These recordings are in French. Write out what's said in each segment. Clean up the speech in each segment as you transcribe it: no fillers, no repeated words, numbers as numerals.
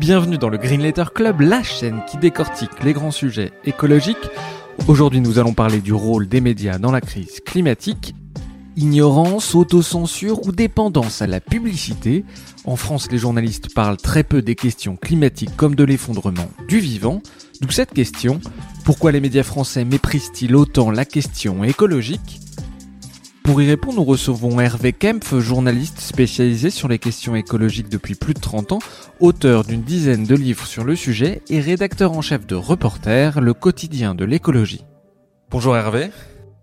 Bienvenue dans le Green Letter Club, la chaîne qui décortique les grands sujets écologiques. Aujourd'hui, nous allons parler du rôle des médias dans la crise climatique. Ignorance, autocensure ou dépendance à la publicité. En France, les journalistes parlent très peu des questions climatiques comme de l'effondrement du vivant. D'où cette question, pourquoi les médias français méprisent-ils autant la question écologique ? Pour y répondre, nous recevons Hervé Kempf, journaliste spécialisé sur les questions écologiques depuis plus de 30 ans, auteur d'une dizaine de livres sur le sujet et rédacteur en chef de Reporters, le quotidien de l'écologie. Bonjour Hervé.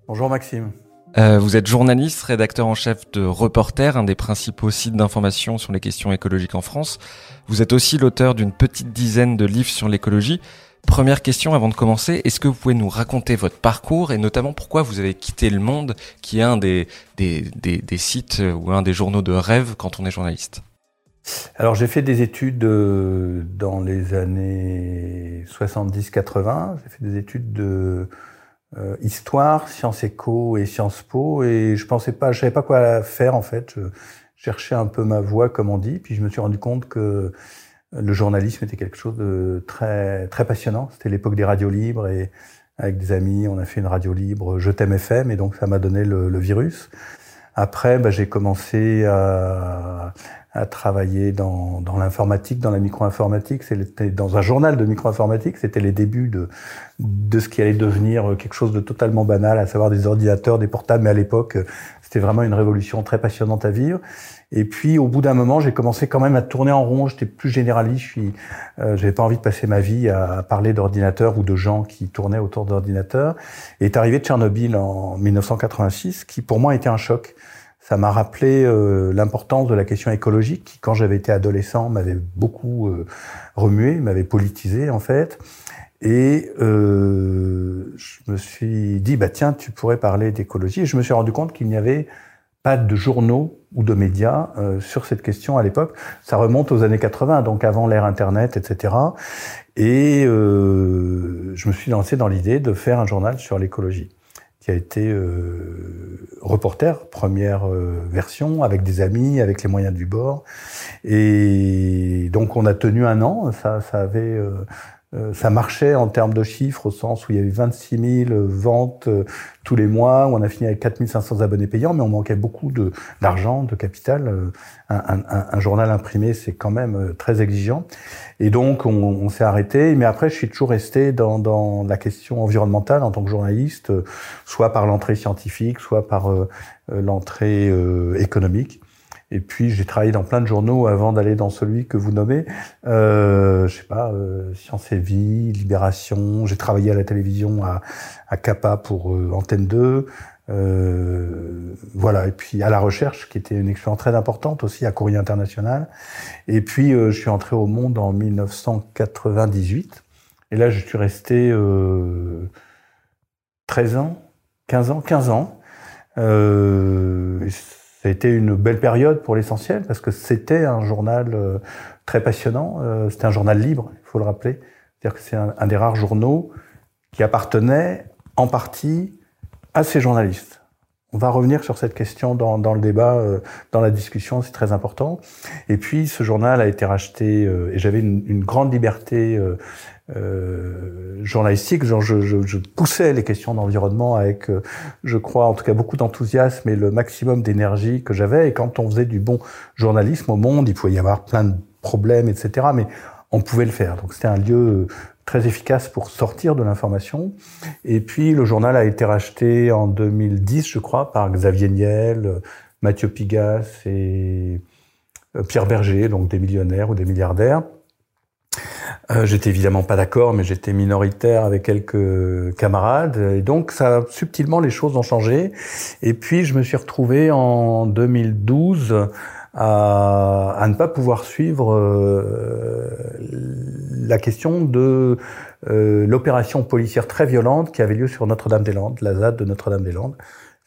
Bonjour Maxime. Vous êtes journaliste, rédacteur en chef de Reporters, un des principaux sites d'information sur les questions écologiques en France. Vous êtes aussi l'auteur d'une petite dizaine de livres sur l'écologie. Première question avant de commencer, est-ce que vous pouvez nous raconter votre parcours et notamment pourquoi vous avez quitté Le Monde, qui est un des sites ou un des journaux de rêve quand on est journaliste ? Alors j'ai fait des études dans les années 70-80, j'ai fait des études de histoire, sciences éco et sciences po, et je savais pas quoi faire en fait, je cherchais un peu ma voie comme on dit, puis je me suis rendu compte que le journalisme était quelque chose de très très passionnant. C'était l'époque des radios libres et avec des amis, on a fait une radio libre, Je t'aime FM, et donc ça m'a donné le virus. Après, j'ai commencé à travailler dans l'informatique, dans la micro-informatique. C'était dans un journal de micro-informatique. C'était les débuts de ce qui allait devenir quelque chose de totalement banal, à savoir des ordinateurs, des portables. Mais à l'époque, c'était vraiment une révolution très passionnante à vivre. Et puis, au bout d'un moment, j'ai commencé quand même à tourner en rond. J'étais plus généraliste. J'avais pas envie de passer ma vie à parler d'ordinateurs ou de gens qui tournaient autour d'ordinateurs. Et est arrivé Tchernobyl en 1986, qui pour moi était un choc. Ça m'a rappelé l'importance de la question écologique, qui, quand j'avais été adolescent, m'avait beaucoup remué, m'avait politisé en fait. Et je me suis dit, tiens, tu pourrais parler d'écologie. Et je me suis rendu compte qu'il n'y avait pas de journaux ou de médias sur cette question à l'époque. Ça remonte aux années 80, donc avant l'ère Internet, etc. Et je me suis lancé dans l'idée de faire un journal sur l'écologie, qui a été Reporter, première version, avec des amis, avec les moyens du bord. Et donc on a tenu un an, ça marchait en termes de chiffres, au sens où il y avait 26 000 ventes tous les mois, où on a fini avec 4 500 abonnés payants, mais on manquait beaucoup d'argent, de capital. Un journal imprimé, c'est quand même très exigeant. Et donc on s'est arrêté, mais après je suis toujours resté dans la question environnementale en tant que journaliste, soit par l'entrée scientifique, soit par l'entrée économique. Et puis j'ai travaillé dans plein de journaux avant d'aller dans celui que vous nommez, Science et Vie, Libération. J'ai travaillé à la télévision à CAPA pour Antenne 2, voilà. Et puis à la recherche, qui était une expérience très importante aussi à Courrier International. Et puis je suis entré au Monde en 1998. Et là, je suis resté 15 ans. Ça a été une belle période pour l'essentiel, parce que c'était un journal très passionnant, c'était un journal libre, il faut le rappeler. C'est-à-dire que c'est un des rares journaux qui appartenait en partie à ces journalistes. On va revenir sur cette question dans le débat, dans la discussion, c'est très important. Et puis ce journal a été racheté, et j'avais une grande liberté journalistique, genre je poussais les questions d'environnement avec, je crois, en tout cas beaucoup d'enthousiasme et le maximum d'énergie que j'avais. Et quand on faisait du bon journalisme au Monde, il pouvait y avoir plein de problèmes, etc. Mais on pouvait le faire. Donc c'était un lieu très efficace pour sortir de l'information. Et puis le journal a été racheté en 2010, je crois, par Xavier Niel, Mathieu Pigas et Pierre Berger, donc des millionnaires ou des milliardaires. J'étais évidemment pas d'accord, mais j'étais minoritaire avec quelques camarades. Et donc, subtilement, les choses ont changé. Et puis, je me suis retrouvé en 2012 à ne pas pouvoir suivre la question de l'opération policière très violente qui avait lieu sur Notre-Dame-des-Landes, la ZAD de Notre-Dame-des-Landes.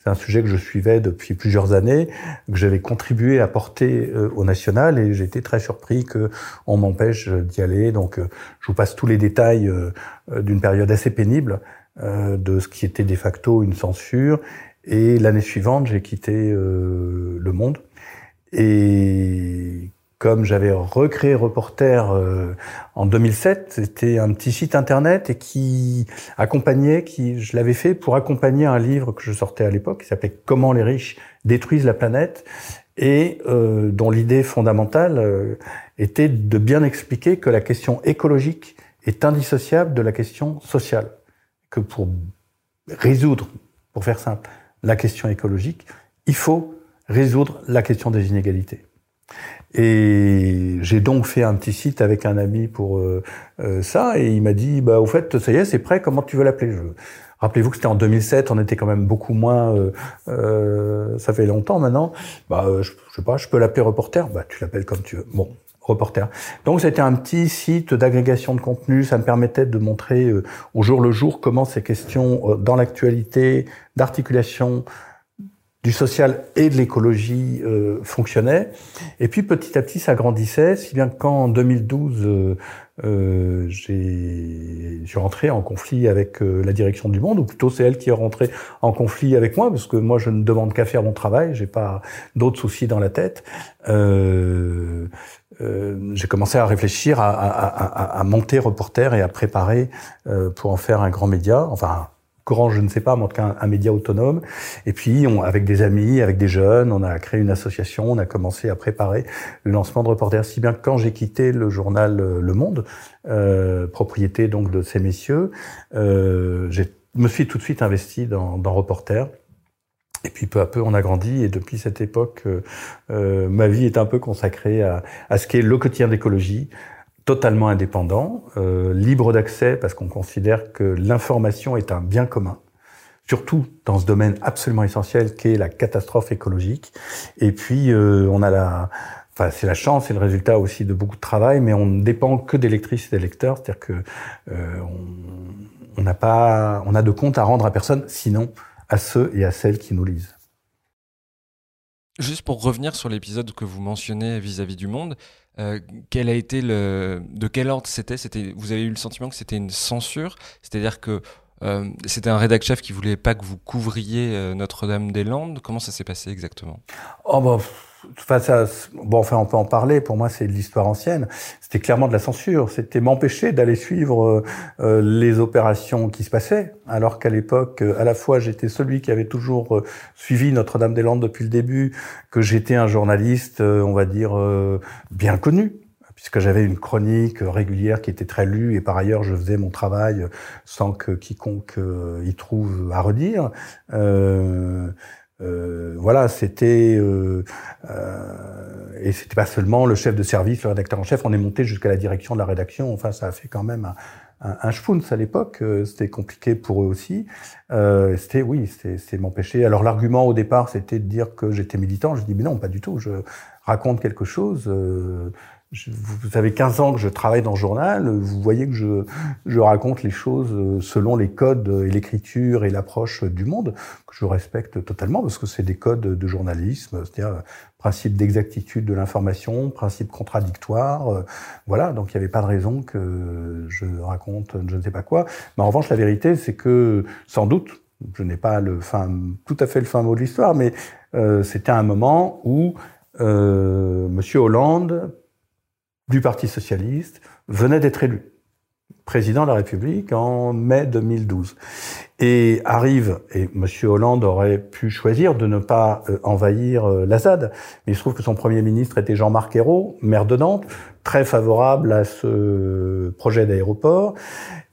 C'est un sujet que je suivais depuis plusieurs années, que j'avais contribué à porter au national, et j'étais très surpris qu'on m'empêche d'y aller. Donc je vous passe tous les détails d'une période assez pénible de ce qui était de facto une censure. Et l'année suivante, j'ai quitté Le Monde. Et comme j'avais recréé Reporters en 2007, c'était un petit site internet et je l'avais fait pour accompagner un livre que je sortais à l'époque, qui s'appelait « Comment les riches détruisent la planète » et dont l'idée fondamentale était de bien expliquer que la question écologique est indissociable de la question sociale. Que pour résoudre, pour faire simple, la question écologique, il faut résoudre la question des inégalités. Et j'ai donc fait un petit site avec un ami pour ça, et il m'a dit, bah, au fait, ça y est, c'est prêt, comment tu veux l'appeler? Rappelez-vous que c'était en 2007, on était quand même beaucoup moins, ça fait longtemps maintenant, bah, je sais pas, je peux l'appeler Reporter, bah, tu l'appelles comme tu veux. Bon. Reporter. Donc c'était un petit site d'agrégation de contenu, ça me permettait de montrer au jour le jour comment ces questions dans l'actualité, d'articulation du social et de l'écologie fonctionnaient. Et puis petit à petit ça grandissait, si bien qu'en 2012 je suis rentré en conflit avec la direction du Monde, ou plutôt c'est elle qui est rentrée en conflit avec moi, parce que moi je ne demande qu'à faire mon travail, j'ai pas d'autres soucis dans la tête. J'ai commencé à réfléchir, à monter Reporters et à préparer pour en faire un grand média, enfin grand je ne sais pas, mais en tout cas un média autonome. Et puis avec des amis, avec des jeunes, on a créé une association, on a commencé à préparer le lancement de Reporters. Si bien que quand j'ai quitté le journal Le Monde, propriété donc de ces messieurs, je me suis tout de suite investi dans Reporters. Et puis peu à peu, on a grandi, et depuis cette époque, ma vie est un peu consacrée à ce qu'est le quotidien d'écologie, totalement indépendant, libre d'accès, parce qu'on considère que l'information est un bien commun, surtout dans ce domaine absolument essentiel qu'est la catastrophe écologique. Et puis, enfin, c'est la chance, c'est le résultat aussi de beaucoup de travail, mais on ne dépend que des lectrices et des lecteurs, c'est-à-dire que on a de compte à rendre à personne, sinon à ceux et à celles qui nous lisent. Juste pour revenir sur l'épisode que vous mentionnez vis-à-vis du Monde, de quel ordre c'était? Vous avez eu le sentiment que c'était une censure, c'est-à-dire que c'était un rédac-chef qui voulait pas que vous couvriez Notre-Dame-des-Landes. Comment ça s'est passé exactement? Oh bah, on peut en parler. Pour moi, c'est de l'histoire ancienne. C'était clairement de la censure. C'était m'empêcher d'aller suivre les opérations qui se passaient. Alors qu'à l'époque, à la fois, j'étais celui qui avait toujours suivi Notre-Dame-des-Landes depuis le début, que j'étais un journaliste, on va dire, bien connu, puisque j'avais une chronique régulière qui était très lue, et par ailleurs, je faisais mon travail sans que quiconque y trouve à redire. Voilà, et c'était pas seulement le chef de service, le rédacteur en chef, on est monté jusqu'à la direction de la rédaction, enfin ça a fait quand même un schpounz à l'époque, c'était compliqué pour eux aussi, c'était m'empêcher. Alors l'argument au départ, c'était de dire que j'étais militant, je dis mais non, pas du tout, je raconte quelque chose, vous savez 15 ans que je travaille dans le journal, vous voyez que je raconte les choses selon les codes et l'écriture et l'approche du Monde, que je respecte totalement parce que c'est des codes de journalisme, c'est-à-dire principe d'exactitude de l'information, principe contradictoire, voilà, donc il n'y avait pas de raison que je raconte je ne sais pas quoi. Mais en revanche, la vérité, c'est que, sans doute, je n'ai pas tout à fait le fin mot de l'histoire, mais c'était un moment où Monsieur Hollande, du Parti socialiste, venait d'être élu président de la République en mai 2012. Et Monsieur Hollande aurait pu choisir de ne pas envahir la ZAD, mais il se trouve que son Premier ministre était Jean-Marc Ayrault, maire de Nantes, très favorable à ce projet d'aéroport.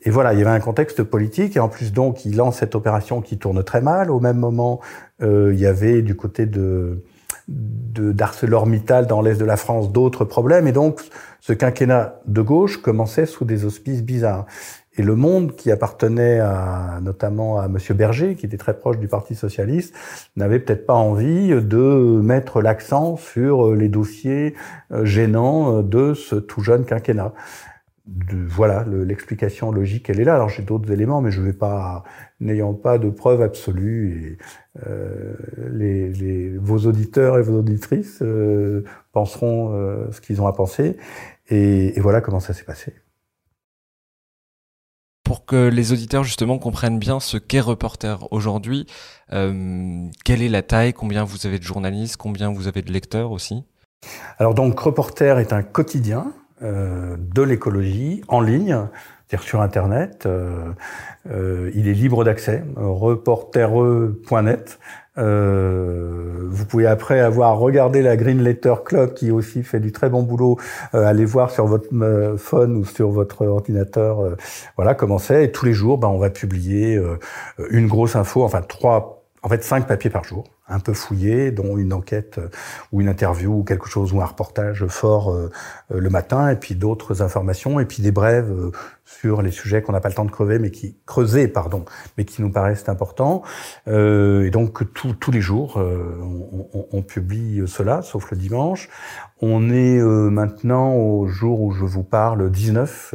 Et voilà, il y avait un contexte politique, et en plus donc, il lance cette opération qui tourne très mal. Au même moment, il y avait du côté d'ArcelorMittal dans l'est de la France d'autres problèmes, et donc ce quinquennat de gauche commençait sous des auspices bizarres. Et Le Monde, qui appartenait notamment à M. Berger, qui était très proche du Parti socialiste, n'avait peut-être pas envie de mettre l'accent sur les dossiers gênants de ce tout jeune quinquennat. Voilà, l'explication logique, elle est là. Alors j'ai d'autres éléments, mais je ne vais pas, n'ayant pas de preuves absolues, et, vos auditeurs et vos auditrices penseront ce qu'ils ont à penser. Et voilà comment ça s'est passé. Pour que les auditeurs justement comprennent bien ce qu'est Reporters aujourd'hui, quelle est la taille, combien vous avez de journalistes, combien vous avez de lecteurs aussi? Alors donc Reporters est un quotidien de l'écologie en ligne, c'est-à-dire sur Internet. Il est libre d'accès, reportereux.net. Vous pouvez, après avoir regardé la Green Letter Club, qui aussi fait du très bon boulot, aller voir sur votre phone ou sur votre ordinateur, voilà comment c'est. Et tous les jours, ben, on va publier une grosse info, enfin cinq papiers par jour, un peu fouillés, dont une enquête ou une interview ou quelque chose ou un reportage fort le matin, et puis d'autres informations, et puis des brèves sur les sujets qu'on n'a pas le temps de creuser, mais qui nous paraissent importants. Et donc tous les jours, on publie cela, sauf le dimanche. On est maintenant au jour où je vous parle 19,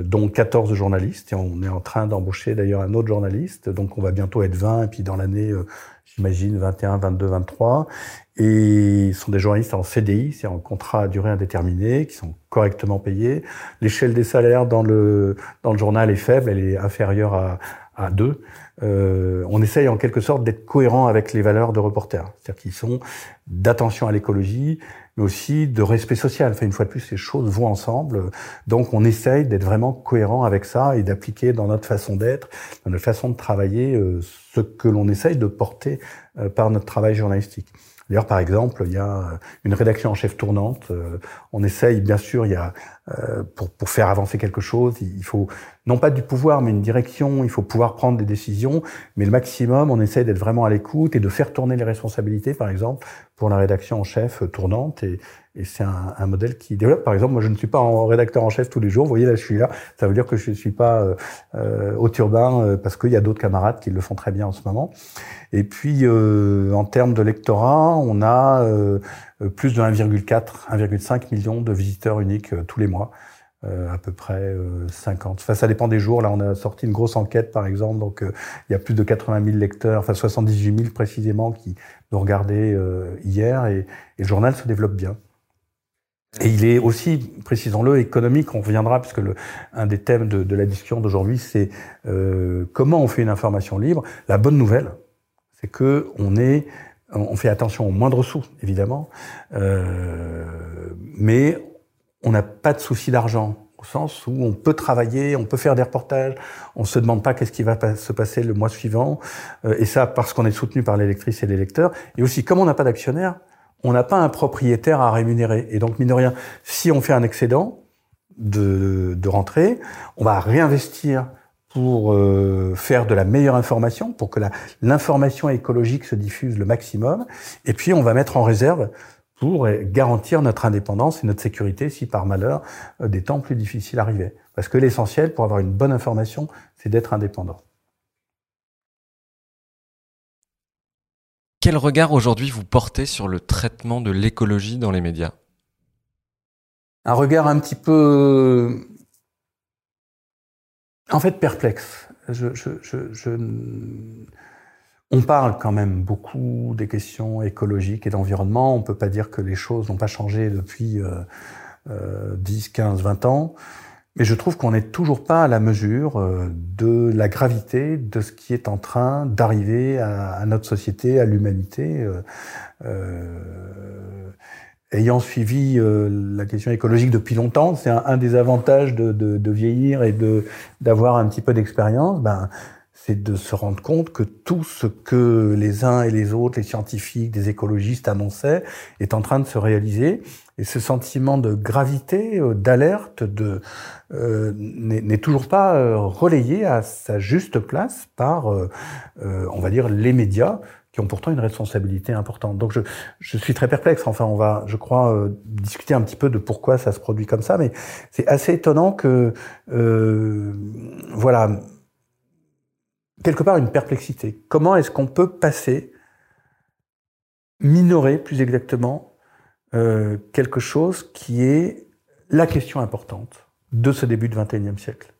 dont 14 journalistes, et on est en train d'embaucher d'ailleurs un autre journaliste, donc on va bientôt être 20, et puis dans l'année, j'imagine 21, 22, 23, et ce sont des journalistes en CDI, c'est-à-dire en contrat à durée indéterminée, qui sont correctement payés. L'échelle des salaires dans le journal est faible, elle est inférieure à 2. On essaye en quelque sorte d'être cohérent avec les valeurs de Reporters, c'est-à-dire qu'ils sont d'attention à l'écologie, mais aussi de respect social. Enfin, une fois de plus, ces choses vont ensemble. Donc, on essaye d'être vraiment cohérent avec ça et d'appliquer dans notre façon d'être, dans notre façon de travailler, ce que l'on essaye de porter par notre travail journalistique. D'ailleurs, par exemple, il y a une rédaction en chef tournante. On essaye, bien sûr, il y a pour faire avancer quelque chose, il faut non pas du pouvoir, mais une direction. Il faut pouvoir prendre des décisions, mais le maximum, on essaye d'être vraiment à l'écoute et de faire tourner les responsabilités, par exemple, pour la rédaction en chef tournante. Et c'est un modèle qui développe. Par exemple, moi, je ne suis pas en rédacteur en chef tous les jours. Vous voyez, là, je suis là. Ça veut dire que je ne suis pas au turbin parce qu'il y a d'autres camarades qui le font très bien en ce moment. Et puis, en termes de lectorat, on a plus de 1,5 million de visiteurs uniques tous les mois. À peu près 50. Enfin, ça dépend des jours. Là, on a sorti une grosse enquête, par exemple. Donc, il y a plus de 80 000 lecteurs, enfin 78 000 précisément, qui nous regardaient hier. Et le journal se développe bien. Et il est aussi, précisons-le, économique. On reviendra, puisque un des thèmes de la discussion d'aujourd'hui, c'est comment on fait une information libre. La bonne nouvelle, c'est que on fait attention aux moindres sous, évidemment, mais on n'a pas de souci d'argent, au sens où on peut travailler, on peut faire des reportages, on se demande pas qu'est-ce qui va se passer le mois suivant, et ça parce qu'on est soutenu par les lectrices et les lecteurs, et aussi comme on n'a pas d'actionnaire, on n'a pas un propriétaire à rémunérer. Et donc, mine de rien, si on fait un excédent de rentrée, on va réinvestir pour faire de la meilleure information, pour que l'information écologique se diffuse le maximum. Et puis, on va mettre en réserve pour garantir notre indépendance et notre sécurité si, par malheur, des temps plus difficiles arrivaient. Parce que l'essentiel, pour avoir une bonne information, c'est d'être indépendant. Quel regard aujourd'hui vous portez sur le traitement de l'écologie dans les médias? Un regard un petit peu, en fait, perplexe. On parle quand même beaucoup des questions écologiques et d'environnement. On ne peut pas dire que les choses n'ont pas changé depuis 10, 15, 20 ans. Mais je trouve qu'on n'est toujours pas à la mesure de la gravité de ce qui est en train d'arriver à notre société, à l'humanité. Ayant suivi la question écologique depuis longtemps, c'est un des avantages de vieillir et d'avoir un petit peu d'expérience, c'est de se rendre compte que tout ce que les uns et les autres, les scientifiques, les écologistes annonçaient, est en train de se réaliser. Et ce sentiment de gravité, d'alerte, n'est toujours pas relayé à sa juste place par, on va dire, les médias qui ont pourtant une responsabilité importante. Donc je suis très perplexe. Enfin, on va, je crois, discuter un petit peu de pourquoi ça se produit comme ça, mais c'est assez étonnant que, voilà, quelque part une perplexité. Comment est-ce qu'on peut passer, minorer plus exactement, quelque chose qui est la question importante de ce début du XXIe siècle.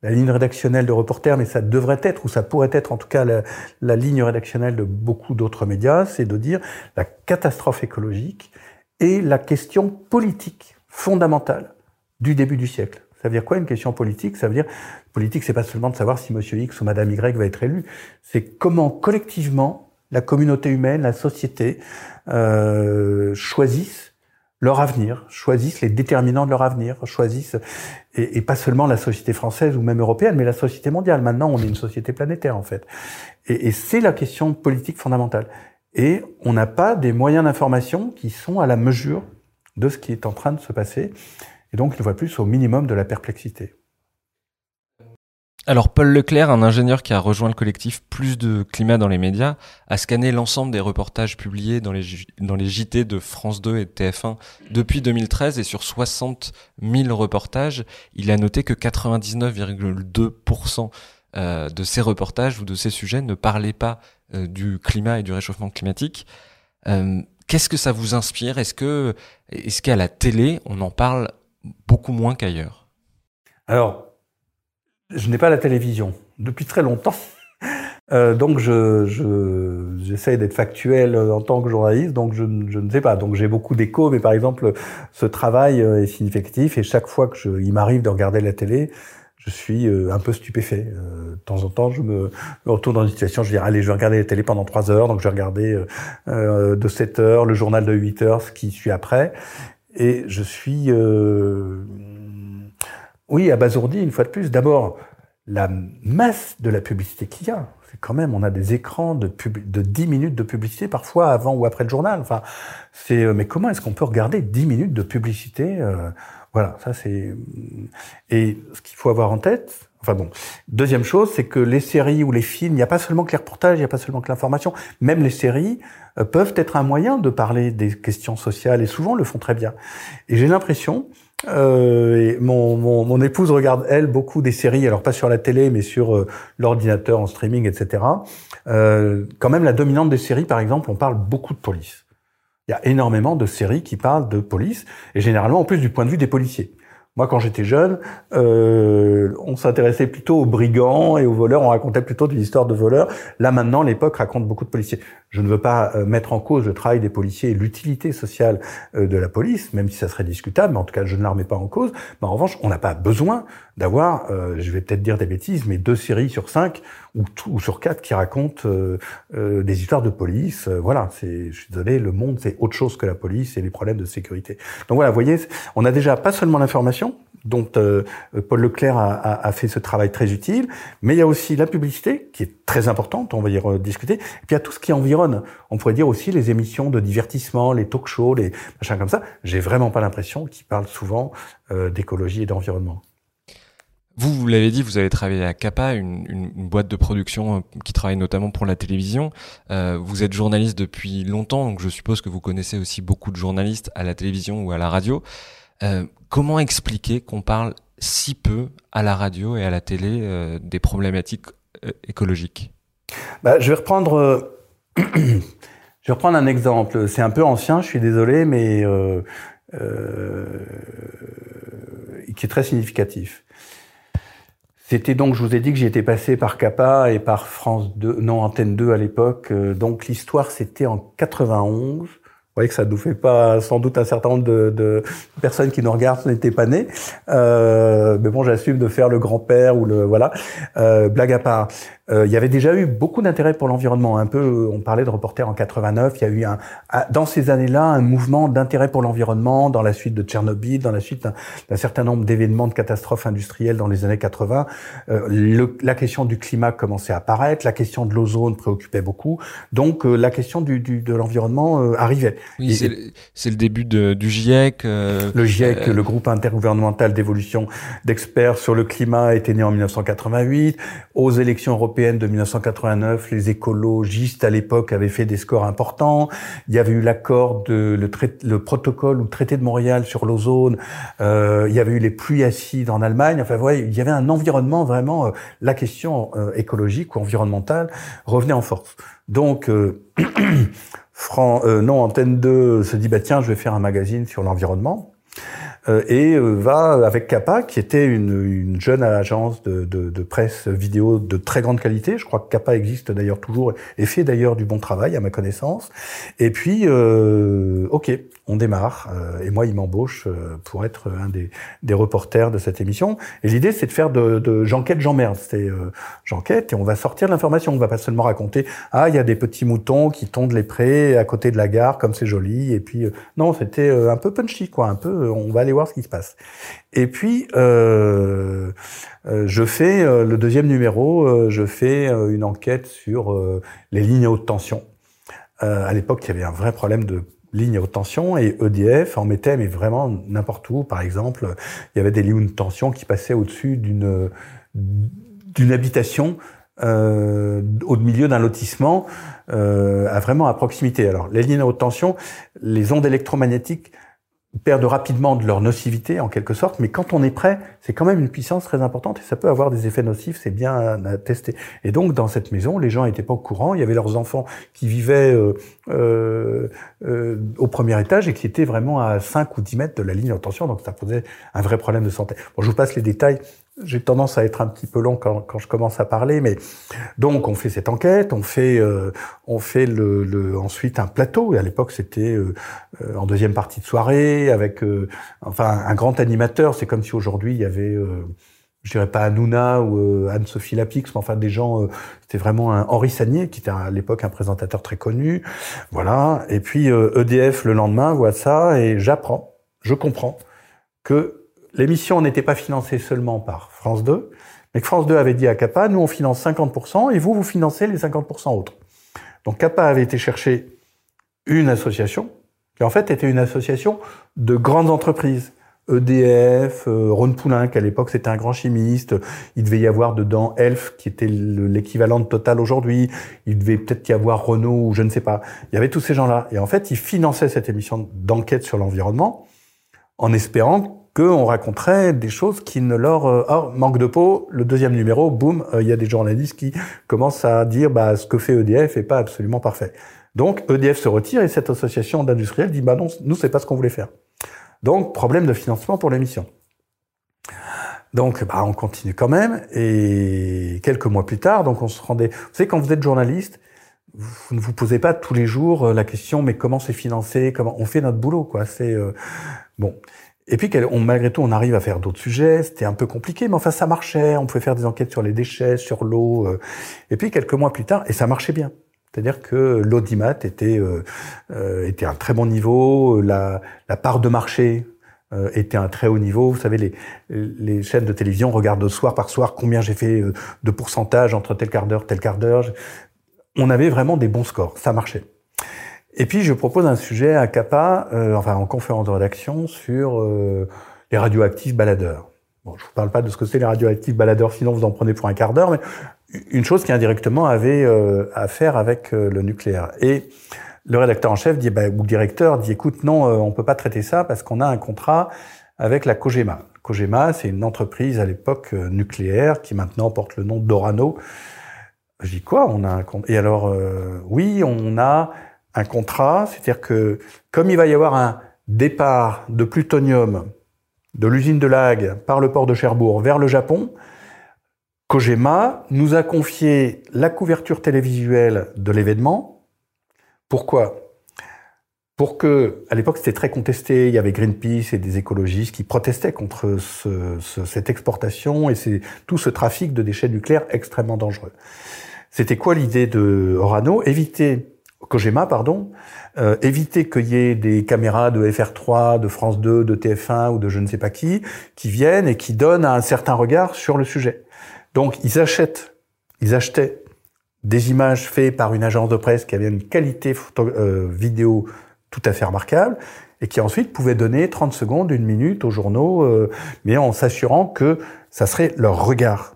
La ligne rédactionnelle de Reporters, mais ça devrait être, ou ça pourrait être en tout cas la ligne rédactionnelle de beaucoup d'autres médias, c'est de dire la catastrophe écologique et la question politique fondamentale du début du siècle. Ça veut dire quoi, une question politique? Ça veut dire, politique, c'est pas seulement de savoir si monsieur X ou madame Y va être élu, c'est comment collectivement la communauté humaine, la société, choisissent leur avenir, choisissent les déterminants de leur avenir, choisissent, et pas seulement la société française ou même européenne, mais la société mondiale. Maintenant, on est une société planétaire, en fait. Et c'est la question politique fondamentale. Et on n'a pas des moyens d'information qui sont à la mesure de ce qui est en train de se passer. Et donc, une fois de plus, au minimum de la perplexité. Alors, Paul Leclerc, un ingénieur qui a rejoint le collectif Plus de Climat dans les médias, a scanné l'ensemble des reportages publiés dans les JT de France 2 et de TF1 depuis 2013, et sur 60 000 reportages, il a noté que 99,2% de ces reportages ou de ces sujets ne parlaient pas du climat et du réchauffement climatique. Qu'est-ce que ça vous inspire? Est-ce qu'à la télé, on en parle beaucoup moins qu'ailleurs? Alors, je n'ai pas la télévision depuis très longtemps, donc j'essaie d'être factuel en tant que journaliste, donc je ne sais pas. Donc j'ai beaucoup d'échos, mais par exemple ce travail est significatif et chaque fois que il m'arrive de regarder la télé, je suis un peu stupéfait. De temps en temps, je me retourne dans une situation, je dis « Allez, je vais regarder la télé pendant 3 heures », donc je vais regarder de 7 heures, le journal de 8 heures, ce qui suit après, et je suis... Oui, abasourdi, une fois de plus. D'abord, la masse de la publicité qu'il y a. C'est quand même, on a des écrans de 10 minutes de publicité, parfois avant ou après le journal. Enfin, mais comment est-ce qu'on peut regarder 10 minutes de publicité? Voilà, ça c'est... Et ce qu'il faut avoir en tête... Enfin bon. Deuxième chose, c'est que les séries ou les films, il n'y a pas seulement que les reportages, il n'y a pas seulement que l'information. Même les séries peuvent être un moyen de parler des questions sociales, et souvent le font très bien. Et j'ai l'impression... et mon épouse regarde, elle, beaucoup des séries, alors pas sur la télé, mais sur l'ordinateur, en streaming, etc. Quand même, la dominante des séries, par exemple, on parle beaucoup de police. Il y a énormément de séries qui parlent de police, et généralement, en plus, du point de vue des policiers. Moi, quand j'étais jeune, on s'intéressait plutôt aux brigands et aux voleurs, on racontait plutôt des histoires de voleurs. Là, maintenant, l'époque raconte beaucoup de policiers. Je ne veux pas mettre en cause le travail des policiers et l'utilité sociale de la police, même si ça serait discutable, mais en tout cas, je ne la remets pas en cause. Mais en revanche, on n'a pas besoin d'avoir, je vais peut-être dire des bêtises, mais 2 séries sur 5 ou sur 4 qui racontent des histoires de police. Voilà, je suis désolé, le monde, c'est autre chose que la police et les problèmes de sécurité. Donc voilà, vous voyez, on a déjà pas seulement l'information, dont Paul Leclerc a fait ce travail très utile, mais il y a aussi la publicité, qui est très importante, on va y rediscuter, et puis il y a tout ce qui environne. On pourrait dire aussi les émissions de divertissement, les talk-shows, les machins comme ça. J'ai vraiment pas l'impression qu'ils parlent souvent d'écologie et d'environnement. Vous l'avez dit, vous avez travaillé à CAPA, une boîte de production qui travaille notamment pour la télévision. Vous êtes journaliste depuis longtemps, donc je suppose que vous connaissez aussi beaucoup de journalistes à la télévision ou à la radio. Comment expliquer qu'on parle si peu à la radio et à la télé des problématiques écologiques? Je vais reprendre un exemple. C'est un peu ancien, je suis désolé, mais qui est très significatif. C'était donc, je vous ai dit que j'y étais passé par CAPA et par France 2, non, Antenne 2 à l'époque. Donc l'histoire, c'était en 91. Vous voyez que ça nous fait pas, sans doute un certain nombre de personnes qui nous regardent n'étaient pas nées. Mais bon, j'assume de faire le grand-père ou le voilà. Blague à part, il y avait déjà eu beaucoup d'intérêt pour l'environnement. Un peu, on parlait de Reporters en 89. Il y a eu dans ces années-là un mouvement d'intérêt pour l'environnement dans la suite de Tchernobyl, dans la suite d'un certain nombre d'événements de catastrophes industrielles dans les années 80. La question du climat commençait à apparaître, la question de l'ozone préoccupait beaucoup. Donc la question de l'environnement arrivait. Oui, c'est le début du GIEC. Le GIEC, le groupe intergouvernemental d'évolution d'experts sur le climat, était né en 1988. Aux élections européennes de 1989, les écologistes à l'époque avaient fait des scores importants. Il y avait eu l'accord de le protocole ou traité de Montréal sur l'ozone. Il y avait eu les pluies acides en Allemagne. Enfin, voilà, il y avait un environnement vraiment. La question écologique ou environnementale revenait en force. Donc, Antenne 2 se dit, bah tiens, je vais faire un magazine sur l'environnement, et va avec CAPA, qui était une jeune agence de presse vidéo de très grande qualité. Je crois que CAPA existe d'ailleurs toujours et fait d'ailleurs du bon travail, à ma connaissance. Et puis, ok, on démarre. Et moi, ils m'embauchent pour être un des reporters de cette émission. Et l'idée, c'est de faire de j'enquête, j'emmerde. C'est j'enquête et on va sortir de l'information. On va pas seulement raconter « Ah, il y a des petits moutons qui tondent les prés à côté de la gare, comme c'est joli. » Et puis, non, c'était un peu punchy, quoi. Un peu, on va aller voir ce qui se passe. Et puis, je fais le deuxième numéro, je fais une enquête sur les lignes à haute tension. À l'époque, il y avait un vrai problème de lignes à haute tension, et EDF en mettait, mais vraiment n'importe où. Par exemple, il y avait des lignes de tension qui passaient au-dessus d'une habitation, au milieu d'un lotissement, vraiment à proximité. Alors, les lignes à haute tension, les ondes électromagnétiques perdent rapidement de leur nocivité, en quelque sorte, mais quand on est prêt, c'est quand même une puissance très importante et ça peut avoir des effets nocifs, c'est bien à tester. Et donc, dans cette maison, les gens n'étaient pas au courant, il y avait leurs enfants qui vivaient au premier étage et qui étaient vraiment à 5 ou 10 mètres de la ligne de tension, donc ça posait un vrai problème de santé. Bon, je vous passe les détails, j'ai tendance à être un petit peu long quand je commence à parler, mais donc on fait cette enquête, on fait ensuite un plateau. Et à l'époque, c'était en deuxième partie de soirée avec un grand animateur. C'est comme si aujourd'hui il y avait je dirais pas Hanouna ou Anne-Sophie Lapix, mais enfin des gens, c'était vraiment un Henri Sagnier, qui était à l'époque un présentateur très connu. Voilà. Et puis EDF le lendemain voit ça et je comprends que l'émission n'était pas financée seulement par France 2, mais que France 2 avait dit à CAPA, nous on finance 50% et vous financez les 50% autres. Donc CAPA avait été chercher une association, qui en fait était une association de grandes entreprises. EDF, Rhône Poulenc, à l'époque c'était un grand chimiste, il devait y avoir dedans Elf, qui était l'équivalent de Total aujourd'hui, il devait peut-être y avoir Renault, ou je ne sais pas. Il y avait tous ces gens-là. Et en fait, ils finançaient cette émission d'enquête sur l'environnement, en espérant qu'on raconterait des choses qui ne leur... Or, manque de peau, le deuxième numéro, boum, il y a des journalistes qui commencent à dire bah ce que fait EDF est pas absolument parfait. Donc, EDF se retire et cette association d'industriels dit bah non, nous, c'est pas ce qu'on voulait faire. Donc, problème de financement pour l'émission. Donc, bah on continue quand même et quelques mois plus tard, donc on se rendait... Vous savez, quand vous êtes journaliste, vous ne vous posez pas tous les jours la question mais comment c'est financé, comment on fait notre boulot, quoi. C'est... Bon... Et puis, malgré tout, on arrive à faire d'autres sujets. C'était un peu compliqué, mais enfin, ça marchait. On pouvait faire des enquêtes sur les déchets, sur l'eau. Et puis, quelques mois plus tard, et ça marchait bien. C'est-à-dire que l'audimat était à un très bon niveau. La part de marché était à un très haut niveau. Vous savez, les chaînes de télévision regardent soir par soir combien j'ai fait de pourcentage entre tel quart d'heure, tel quart d'heure. On avait vraiment des bons scores. Ça marchait. Et puis, je propose un sujet à CAPA, en conférence de rédaction, sur les radioactifs baladeurs. Bon, je vous parle pas de ce que c'est les radioactifs baladeurs, sinon vous en prenez pour un quart d'heure, mais une chose qui indirectement avait à faire avec le nucléaire. Et le rédacteur en chef dit, ou le directeur dit, écoute, non, on peut pas traiter ça parce qu'on a un contrat avec la Cogema. Cogema, c'est une entreprise à l'époque nucléaire qui maintenant porte le nom d'Orano. Je dis quoi, on a un contrat. Et alors, oui, on a un contrat, c'est-à-dire que comme il va y avoir un départ de plutonium de l'usine de Lague par le port de Cherbourg vers le Japon, Cogema nous a confié la couverture télévisuelle de l'événement. Pourquoi ? Pour que, à l'époque, c'était très contesté, il y avait Greenpeace et des écologistes qui protestaient contre cette exportation et tout ce trafic de déchets nucléaires extrêmement dangereux. C'était quoi l'idée de Orano ? Éviter qu'il y ait des caméras de FR3, de France 2, de TF1 ou de je ne sais pas qui viennent et qui donnent un certain regard sur le sujet. Donc, ils achetaient des images faites par une agence de presse qui avait une qualité vidéo tout à fait remarquable, et qui ensuite pouvaient donner 30 secondes, une minute aux journaux, mais en s'assurant que ça serait leur regard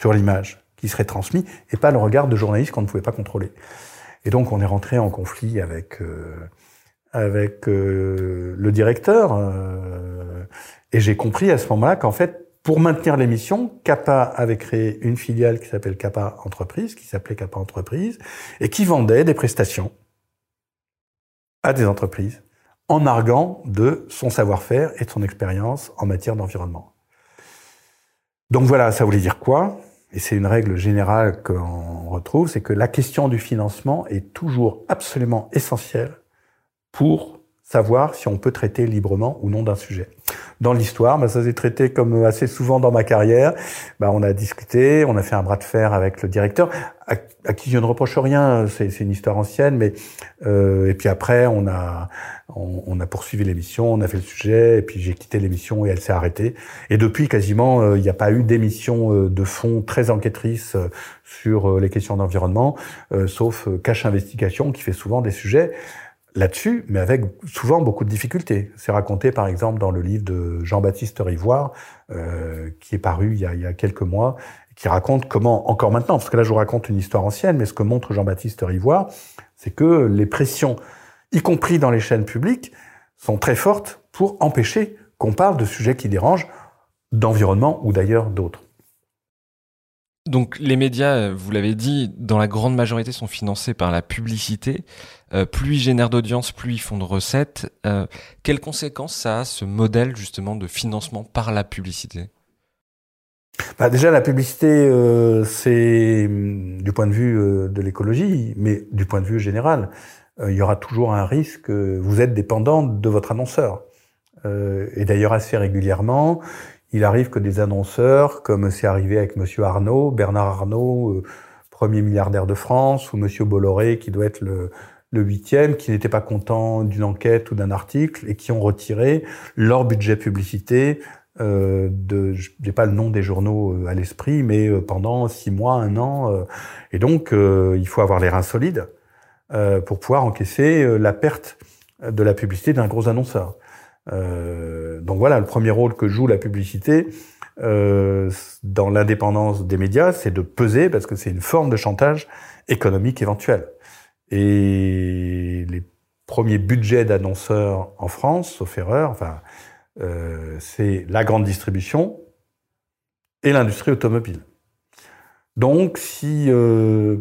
sur l'image qui serait transmis, et pas le regard de journalistes qu'on ne pouvait pas contrôler. Et donc on est rentré en conflit avec le directeur, et j'ai compris à ce moment-là qu'en fait, pour maintenir l'émission, CAPA avait créé une filiale qui s'appelle CAPA Entreprise, qui s'appelait CAPA Entreprise, et qui vendait des prestations à des entreprises, en arguant de son savoir-faire et de son expérience en matière d'environnement. Donc voilà, ça voulait dire quoi? Et c'est une règle générale qu'on retrouve, c'est que la question du financement est toujours absolument essentielle pour savoir si on peut traiter librement ou non d'un sujet. Dans l'histoire, ça s'est traité comme assez souvent dans ma carrière. On a discuté, on a fait un bras de fer avec le directeur, à qui je ne reproche rien, c'est une histoire ancienne, mais et puis après on a poursuivi l'émission, on a fait le sujet, et puis j'ai quitté l'émission et elle s'est arrêtée. Et depuis, quasiment, il n'y a pas eu d'émission de fond très enquêtrice sur les questions d'environnement, sauf Cache Investigation, qui fait souvent des sujets là-dessus, mais avec souvent beaucoup de difficultés. C'est raconté, par exemple, dans le livre de Jean-Baptiste Rivoire, qui est paru il y a quelques mois, qui raconte comment, encore maintenant, parce que là je vous raconte une histoire ancienne, mais ce que montre Jean-Baptiste Rivoire, c'est que les pressions, y compris dans les chaînes publiques, sont très fortes pour empêcher qu'on parle de sujets qui dérangent, d'environnement ou d'ailleurs d'autres. Donc les médias, vous l'avez dit, dans la grande majorité sont financés par la publicité. Plus ils génèrent d'audience, plus ils font de recettes. Quelles conséquences ça a, ce modèle justement de financement par la publicité ? Déjà, la publicité, c'est du point de vue de l'écologie, mais du point de vue général, il y aura toujours un risque. Vous êtes dépendant de votre annonceur. Et d'ailleurs, assez régulièrement, il arrive que des annonceurs, comme c'est arrivé avec Monsieur Arnault, Bernard Arnault, premier milliardaire de France, ou Monsieur Bolloré, qui doit être le 8e, qui n'étaient pas contents d'une enquête ou d'un article, et qui ont retiré leur budget publicité, je n'ai pas le nom des journaux à l'esprit, mais pendant 6 mois, 1 an. Et donc, il faut avoir les reins solides pour pouvoir encaisser la perte de la publicité d'un gros annonceur. Donc voilà, le premier rôle que joue la publicité dans l'indépendance des médias, c'est de peser, parce que c'est une forme de chantage économique éventuel. Et les premiers budgets d'annonceurs en France, sauf erreur, c'est la grande distribution et l'industrie automobile. Donc si,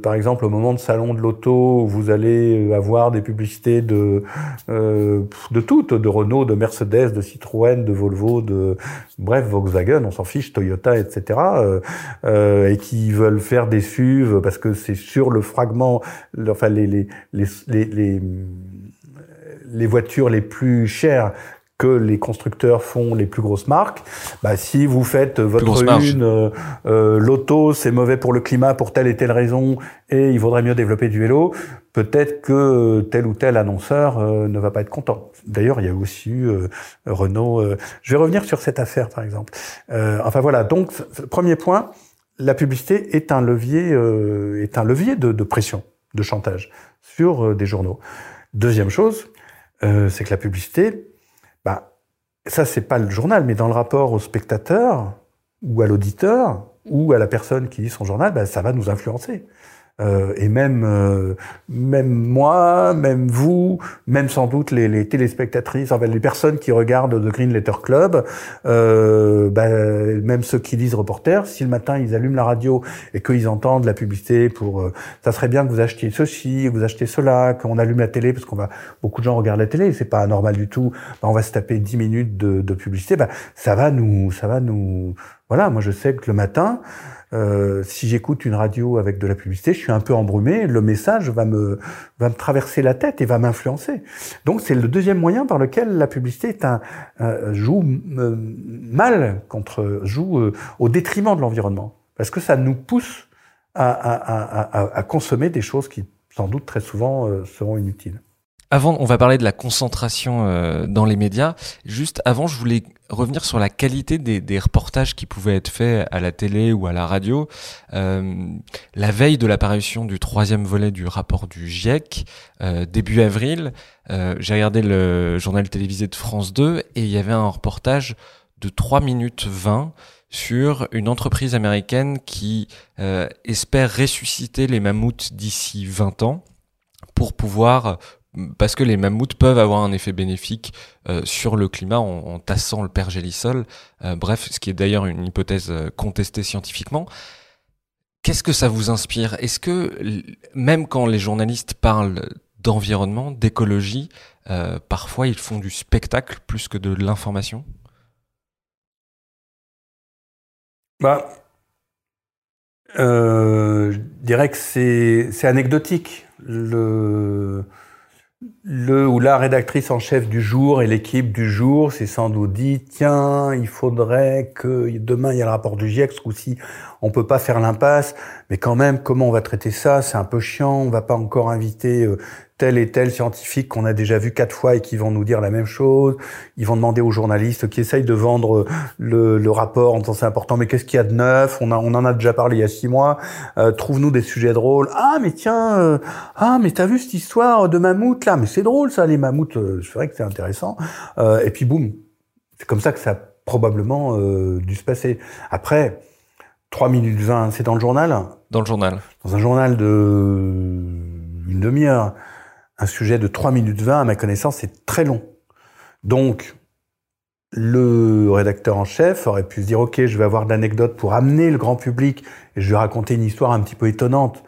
par exemple, au moment de salon de l'auto, vous allez avoir des publicités de toutes, de Renault, de Mercedes, de Citroën, de Volvo, Volkswagen, on s'en fiche, Toyota, etc., et qui veulent faire des SUV parce que c'est sur le fragment, les voitures les plus chères que les constructeurs font les plus grosses marques, si vous faites votre une, l'auto, c'est mauvais pour le climat pour telle et telle raison, et il vaudrait mieux développer du vélo, peut-être que tel ou tel annonceur ne va pas être content. D'ailleurs, il y a aussi Renault. Je vais revenir sur cette affaire, par exemple. Donc, premier point, la publicité est un levier, de pression, de chantage sur des journaux. Deuxième chose, c'est que la publicité, ça, c'est pas le journal, mais dans le rapport au spectateur, ou à l'auditeur, ou à la personne qui lit son journal, ça va nous influencer. Et même moi, même vous, même sans doute les téléspectatrices, les personnes qui regardent The Green Letter Club, même ceux qui lisent Reporters, si le matin ils allument la radio et qu'ils entendent la publicité pour ça serait bien que vous achetiez ceci, que vous achetez cela, qu'on allume la télé parce qu'on va beaucoup de gens regardent la télé, et c'est pas anormal du tout. On va se taper 10 minutes de publicité, ça va nous voilà, moi je sais que le matin, si j'écoute une radio avec de la publicité, je suis un peu embrumé, le message va me traverser la tête et va m'influencer. Donc c'est le deuxième moyen par lequel la publicité est joue au détriment de l'environnement, parce que ça nous pousse à consommer des choses qui sans doute très souvent seront inutiles. Avant, on va parler de la concentration dans les médias. Juste avant, je voulais revenir sur la qualité des reportages qui pouvaient être faits à la télé ou à la radio. La veille de l'apparition du 3e volet du rapport du GIEC, début avril, j'ai regardé le journal télévisé de France 2 et il y avait un reportage de 3 minutes 20 sur une entreprise américaine qui espère ressusciter les mammouths d'ici 20 ans pour pouvoir... Parce que les mammouths peuvent avoir un effet bénéfique sur le climat en tassant le pergélisol. Bref, ce qui est d'ailleurs une hypothèse contestée scientifiquement. Qu'est-ce que ça vous inspire ? Est-ce que, même quand les journalistes parlent d'environnement, d'écologie, parfois ils font du spectacle plus que de l'information ? Je dirais que c'est anecdotique. Le ou la rédactrice en chef du jour et l'équipe du jour s'est sans doute dit « Tiens, il faudrait que demain il y a le rapport du GIEC, ce coup-ci, on peut pas faire l'impasse, mais quand même, comment on va traiter ça ? C'est un peu chiant, on va pas encore inviter tel et tel scientifique qu'on a déjà vu 4 fois et qui vont nous dire la même chose. Ils vont demander aux journalistes qui essayent de vendre le rapport en disant « C'est important, mais qu'est-ce qu'il y a de neuf ? On en a déjà parlé il y a 6 mois. Trouve-nous des sujets drôles. Ah, mais tiens, mais t'as vu cette histoire de mammouth là ? Mais c'est drôle ça, les mammouths, c'est vrai que c'est intéressant. Et puis boum, c'est comme ça que ça a probablement dû se passer. Après, 3 minutes 20, c'est dans le journal ? Dans le journal. Dans un journal de une demi-heure, un sujet de 3 minutes 20, à ma connaissance, c'est très long. Donc, le rédacteur en chef aurait pu se dire « Ok, je vais avoir de l'anecdote pour amener le grand public et je vais raconter une histoire un petit peu étonnante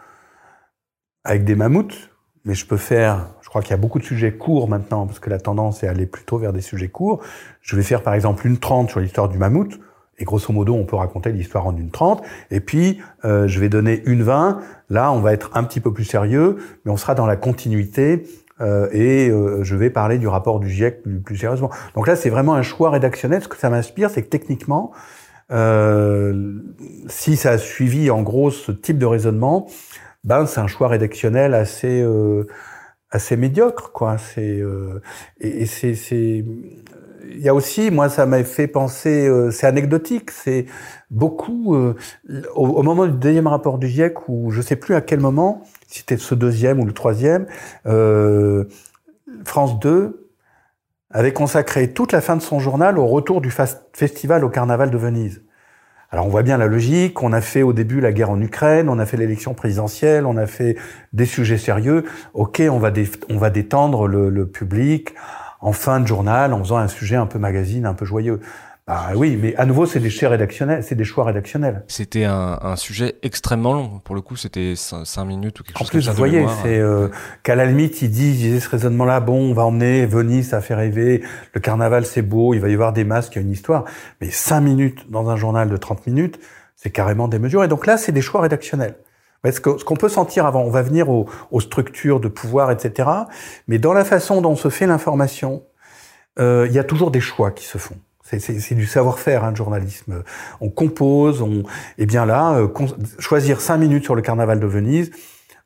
avec des mammouths. » Mais je peux faire, je crois qu'il y a beaucoup de sujets courts maintenant, parce que la tendance est à aller plutôt vers des sujets courts. Je vais faire par exemple 1h30 sur l'histoire du mammouth, et grosso modo on peut raconter l'histoire en 1h30, et puis je vais donner 1h20, là on va être un petit peu plus sérieux, mais on sera dans la continuité, et je vais parler du rapport du GIEC plus sérieusement. Donc là c'est vraiment un choix rédactionnel, ce que ça m'inspire c'est que techniquement, si ça a suivi en gros ce type de raisonnement, c'est un choix rédactionnel assez médiocre, quoi. Il y a aussi, moi, ça m'a fait penser, c'est anecdotique, c'est beaucoup au moment du 2e rapport du GIEC où je sais plus à quel moment, si c'était ce 2e ou le 3e, France 2 avait consacré toute la fin de son journal au retour du festival au Carnaval de Venise. Alors on voit bien la logique, on a fait au début la guerre en Ukraine, on a fait l'élection présidentielle, on a fait des sujets sérieux. Ok, on va détendre le public en fin de journal en faisant un sujet un peu magazine, un peu joyeux. Oui, mais à nouveau, c'est des choix rédactionnels. C'était un sujet extrêmement long. Pour le coup, c'était 5 minutes ou quelque chose comme ça. En plus, vous voyez, c'est qu'à la limite, il disait ce raisonnement-là, on va emmener Venise, ça fait rêver, le carnaval, c'est beau, il va y avoir des masques, il y a une histoire. Mais 5 minutes dans un journal de 30 minutes, c'est carrément démesuré. Et donc là, c'est des choix rédactionnels. Ce qu'on peut sentir avant, on va venir aux structures de pouvoir, etc. Mais dans la façon dont se fait l'information, il y a toujours des choix qui se font. C'est du savoir-faire, le journalisme. On compose, choisir 5 minutes sur le carnaval de Venise,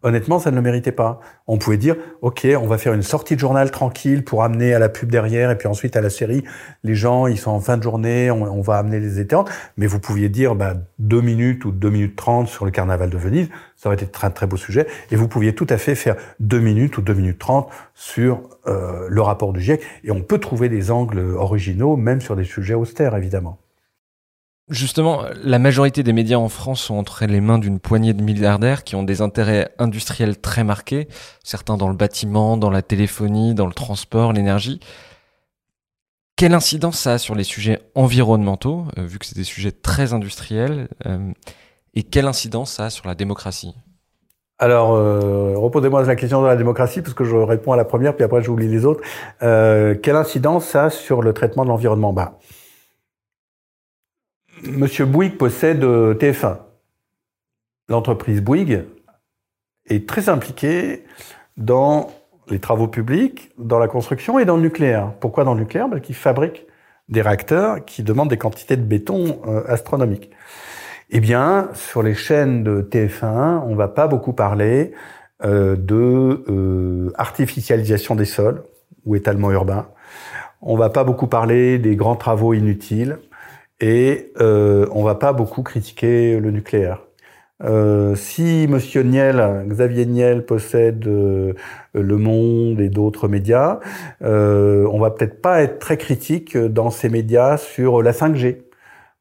honnêtement, ça ne le méritait pas. On pouvait dire, ok, on va faire une sortie de journal tranquille pour amener à la pub derrière et puis ensuite à la série. Les gens, ils sont en fin de journée, on va amener les éternels. Mais vous pouviez dire, 2 minutes ou 2 minutes 30 sur le carnaval de Venise, ça aurait été un très, très beau sujet. Et vous pouviez tout à fait faire 2 minutes ou 2 minutes 30 sur le rapport du GIEC. Et on peut trouver des angles originaux, même sur des sujets austères, évidemment. Justement, la majorité des médias en France sont entre les mains d'une poignée de milliardaires qui ont des intérêts industriels très marqués, certains dans le bâtiment, dans la téléphonie, dans le transport, l'énergie. Quelle incidence ça a sur les sujets environnementaux, vu que c'est des sujets très industriels, et quelle incidence ça a sur la démocratie ? Alors, reposez-moi la question de la démocratie, parce que je réponds à la première, puis après j'oublie les autres. Quelle incidence ça a sur le traitement de l'environnement ? Monsieur Bouygues possède TF1. L'entreprise Bouygues est très impliquée dans les travaux publics, dans la construction et dans le nucléaire. Pourquoi dans le nucléaire ? Parce qu'il fabrique des réacteurs qui demandent des quantités de béton astronomiques. Sur les chaînes de TF1, on ne va pas beaucoup parler de artificialisation des sols ou étalement urbain. On va pas beaucoup parler des grands travaux inutiles et on va pas beaucoup critiquer le nucléaire. Si Monsieur Niel, Xavier Niel possède Le Monde et d'autres médias, on va peut-être pas être très critique dans ces médias sur la 5G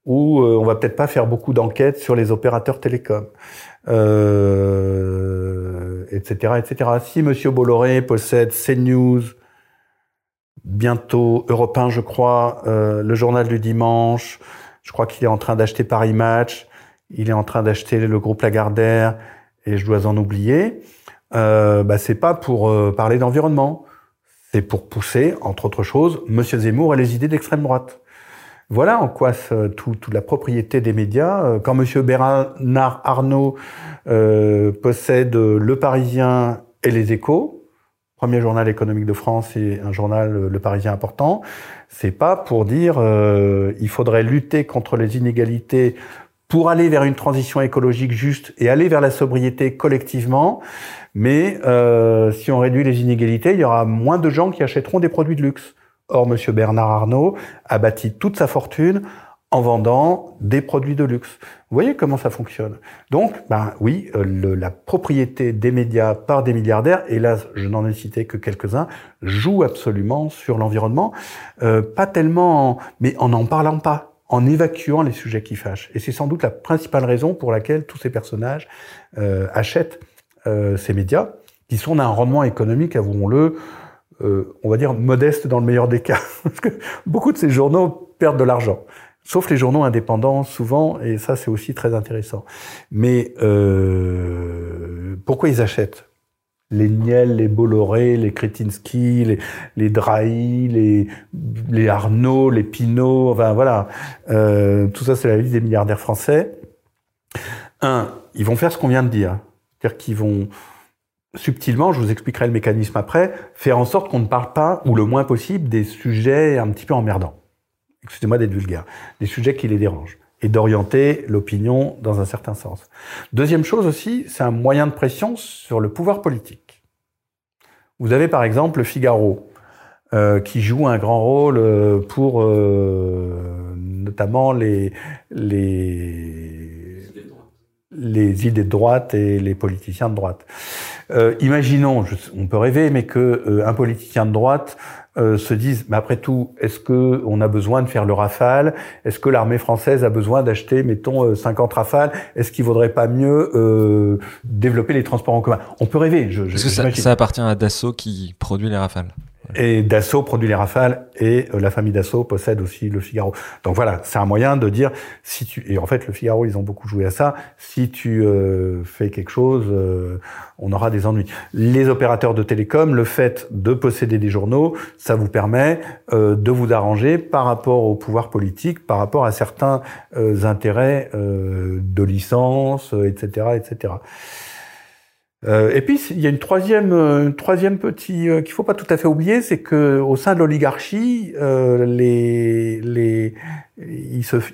ou on va peut-être pas faire beaucoup d'enquêtes sur les opérateurs télécoms, etc., etc. Si Monsieur Bolloré possède CNews, bientôt Europe 1, je crois, le journal du dimanche, je crois qu'il est en train d'acheter Paris Match. Il est en train d'acheter le groupe Lagardère et je dois en oublier. C'est pas pour parler d'environnement, c'est pour pousser, entre autres choses, Monsieur Zemmour et les idées d'extrême droite. Voilà en quoi toute la propriété des médias. Quand Monsieur Bernard Arnault possède Le Parisien et Les Échos, premier journal économique de France et un journal Le Parisien important, c'est pas pour dire il faudrait lutter contre les inégalités pour aller vers une transition écologique juste et aller vers la sobriété collectivement. Mais si on réduit les inégalités, il y aura moins de gens qui achèteront des produits de luxe. Or, Monsieur Bernard Arnault a bâti toute sa fortune en vendant des produits de luxe. Vous voyez comment ça fonctionne. Donc, oui, la propriété des médias par des milliardaires, et là, je n'en ai cité que quelques-uns, joue absolument sur l'environnement, pas tellement, mais en n'en parlant pas, en évacuant les sujets qui fâchent. Et c'est sans doute la principale raison pour laquelle tous ces personnages achètent ces médias, qui sont d'un rendement économique, avouons-le, on va dire modeste dans le meilleur des cas. Parce que beaucoup de ces journaux perdent de l'argent. Sauf les journaux indépendants, souvent, et ça c'est aussi très intéressant. Mais pourquoi ils achètent ? Les Niel, les Bolloré, les Kretinsky, les Drahi, les Arnaud, les Pinault, enfin voilà. Tout ça, c'est la liste des milliardaires français. Ils vont faire ce qu'on vient de dire. C'est-à-dire qu'ils vont, subtilement, je vous expliquerai le mécanisme après, faire en sorte qu'on ne parle pas, ou le moins possible, des sujets un petit peu emmerdants. Excusez-moi d'être vulgaire. Des sujets qui les dérangent. Et d'orienter l'opinion dans un certain sens. Deuxième chose aussi, c'est un moyen de pression sur le pouvoir politique. Vous avez par exemple Le Figaro, qui joue un grand rôle pour notamment les idées de droite et les politiciens de droite. Imaginons, on peut rêver, mais que un politicien de droite se dise, mais après tout, est-ce que on a besoin de faire le Rafale ? Est-ce que l'armée française a besoin d'acheter, mettons, 50 Rafales ? Est-ce qu'il vaudrait pas mieux développer les transports en commun ? On peut rêver. Est-ce que ça appartient à Dassault qui produit les Rafales ? Et Dassault produit les Rafales et la famille Dassault possède aussi Le Figaro. Donc voilà, c'est un moyen de dire si tu et en fait Le Figaro ils ont beaucoup joué à ça. Si tu fais quelque chose, on aura des ennuis. Les opérateurs de télécom, le fait de posséder des journaux, ça vous permet de vous arranger par rapport au pouvoir politique, par rapport à certains intérêts de licence, etc., etc. Et puis il y a une troisième petit qu'il faut pas tout à fait oublier, c'est que au sein de l'oligarchie,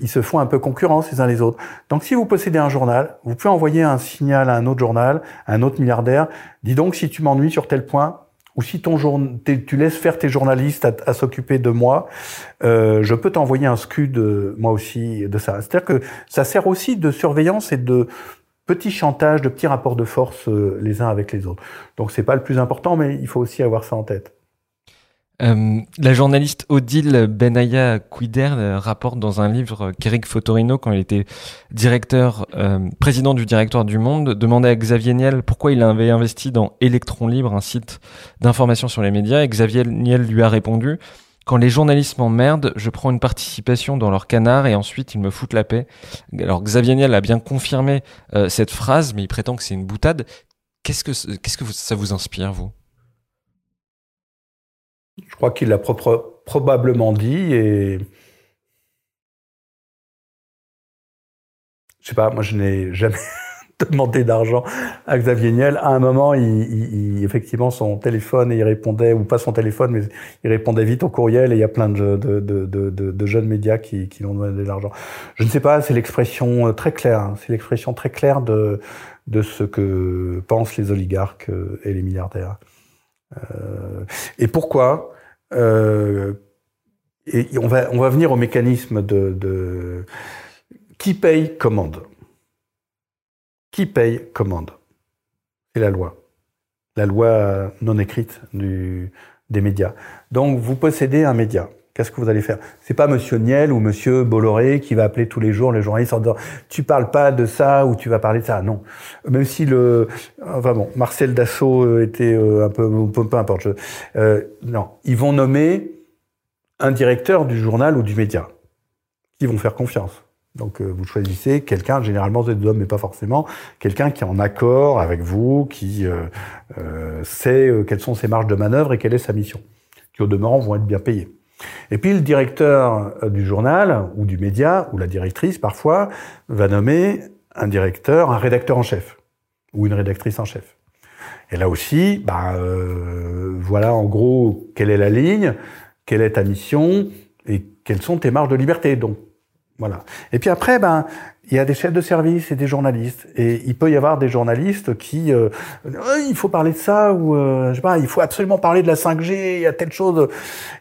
ils se font un peu concurrence les uns les autres. Donc si vous possédez un journal, vous pouvez envoyer un signal à un autre journal, à un autre milliardaire. Dis donc si tu m'ennuies sur tel point, ou si tu laisses faire tes journalistes à s'occuper de moi, je peux t'envoyer un scud moi aussi de ça. C'est-à-dire que ça sert aussi de surveillance et de petits chantages, de petits rapports de force les uns avec les autres. Donc c'est pas le plus important, mais il faut aussi avoir ça en tête. La journaliste Odile Benaya Couider rapporte dans un livre qu'Éric Fotorino, quand il était président du directoire du Monde, demandait à Xavier Niel pourquoi il avait investi dans Electron Libre, un site d'information sur les médias, et Xavier Niel lui a répondu « Quand les journalistes m'emmerdent, je prends une participation dans leur canard et ensuite ils me foutent la paix. » Alors Xavier Niel a bien confirmé cette phrase, mais il prétend que c'est une boutade. Qu'est-ce que ça vous inspire, vous ? Je crois qu'il l'a probablement dit et... Je sais pas, moi je n'ai jamais demander d'argent à Xavier Niel. À un moment, effectivement, son téléphone, et il répondait, ou pas son téléphone, mais il répondait vite au courriel, et il y a plein de jeunes médias qui l'ont demandé de l'argent. Je ne sais pas, c'est l'expression très claire, hein, c'est l'expression très claire de ce que pensent les oligarques et les milliardaires. Et pourquoi et on va venir au mécanisme de qui paye commande. Qui paye commande? C'est la loi. La loi non écrite des médias. Donc, vous possédez un média. Qu'est-ce que vous allez faire? C'est pas Monsieur Niel ou Monsieur Bolloré qui va appeler tous les jours les journalistes en disant « Tu parles pas de ça ou tu vas parler de ça ». Non. Même si enfin bon, Marcel Dassault était un peu... Peu importe. Non. Ils vont nommer un directeur du journal ou du média. Ils vont faire confiance. Donc vous choisissez quelqu'un, généralement vous êtes d'hommes, mais pas forcément, quelqu'un qui est en accord avec vous, qui sait quelles sont ses marges de manœuvre et quelle est sa mission, qui au demeurant vont être bien payés. Et puis le directeur du journal ou du média, ou la directrice parfois, va nommer un directeur, un rédacteur en chef, ou une rédactrice en chef. Et là aussi, voilà en gros quelle est la ligne, quelle est ta mission, et quelles sont tes marges de liberté, donc. Voilà. Et puis après, il y a des chefs de service et des journalistes. Et il peut y avoir des journalistes qui, il faut parler de ça, ou je sais pas, il faut absolument parler de la 5G, il y a telle chose.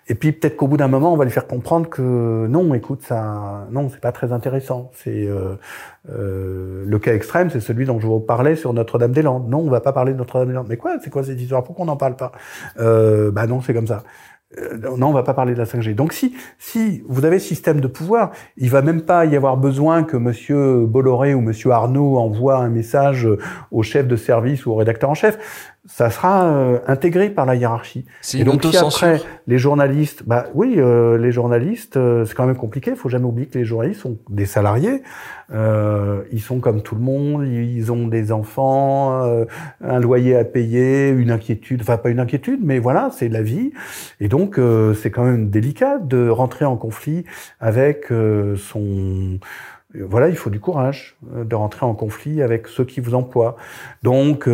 Et puis peut-être qu'au bout d'un moment, on va lui faire comprendre que non, écoute, ça, non, c'est pas très intéressant. C'est le cas extrême, c'est celui dont je vous parlais sur Notre-Dame-des-Landes. Non, on va pas parler de Notre-Dame-des-Landes. Mais quoi, c'est quoi cette histoire? Pourquoi on n'en parle pas? Non, c'est comme ça. Non, on va pas parler de la 5G. Donc si vous avez ce système de pouvoir, il va même pas y avoir besoin que Monsieur Bolloré ou Monsieur Arnaud envoie un message au chef de service ou au rédacteur en chef. Ça sera intégré par la hiérarchie. Et donc si après les journalistes, les journalistes, c'est quand même compliqué. Il faut jamais oublier que les journalistes sont des salariés. Ils sont comme tout le monde. Ils ont des enfants, un loyer à payer, une inquiétude. Enfin pas une inquiétude, mais voilà, c'est la vie. Et donc c'est quand même délicat de rentrer en conflit avec Voilà, il faut du courage de rentrer en conflit avec ceux qui vous emploient. Donc,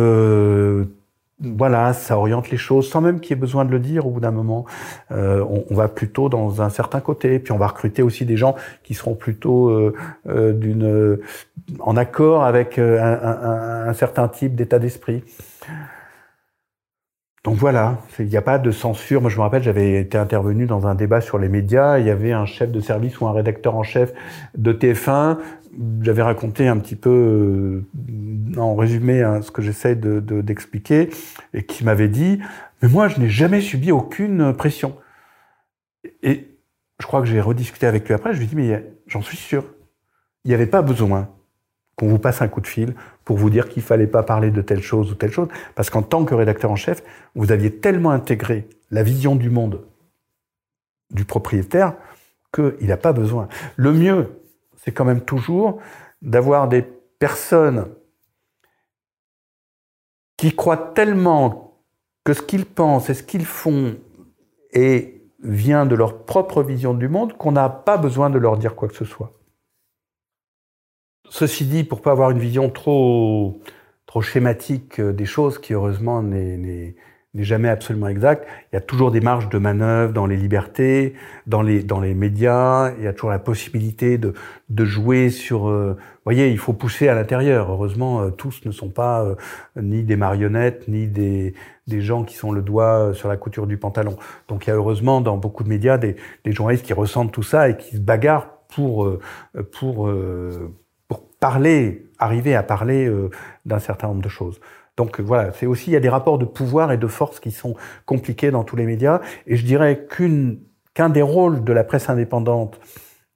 voilà, ça oriente les choses, sans même qu'il y ait besoin de le dire au bout d'un moment. On va plutôt dans un certain côté, puis on va recruter aussi des gens qui seront plutôt en accord avec un certain type d'état d'esprit. Donc voilà, il n'y a pas de censure. Moi, je me rappelle, j'avais été intervenu dans un débat sur les médias. Il y avait un chef de service ou un rédacteur en chef de TF1. J'avais raconté un petit peu, en résumé, hein, ce que j'essaie d'expliquer, et qui m'avait dit « Mais moi, je n'ai jamais subi aucune pression. » Et je crois que j'ai rediscuté avec lui après. Je lui ai dit « Mais j'en suis sûr, il n'y avait pas besoin qu'on vous passe un coup de fil pour vous dire qu'il fallait pas parler de telle chose ou telle chose, parce qu'en tant que rédacteur en chef, vous aviez tellement intégré la vision du monde du propriétaire qu'il n'a pas besoin. Le mieux, c'est quand même toujours d'avoir des personnes qui croient tellement que ce qu'ils pensent et ce qu'ils font et vient de leur propre vision du monde qu'on n'a pas besoin de leur dire quoi que ce soit. Ceci dit, pour pas avoir une vision trop schématique des choses, qui heureusement n'est jamais absolument exacte, il y a toujours des marges de manœuvre dans les libertés, dans les médias, il y a toujours la possibilité de jouer sur... voyez, il faut pousser à l'intérieur. Heureusement, tous ne sont pas ni des marionnettes, ni des gens qui sont le doigt sur la couture du pantalon. Donc il y a heureusement dans beaucoup de médias des journalistes qui ressentent tout ça et qui se bagarrent pour arriver à parler d'un certain nombre de choses. Donc voilà, c'est aussi, il y a des rapports de pouvoir et de force qui sont compliqués dans tous les médias, et je dirais qu'un des rôles de la presse indépendante,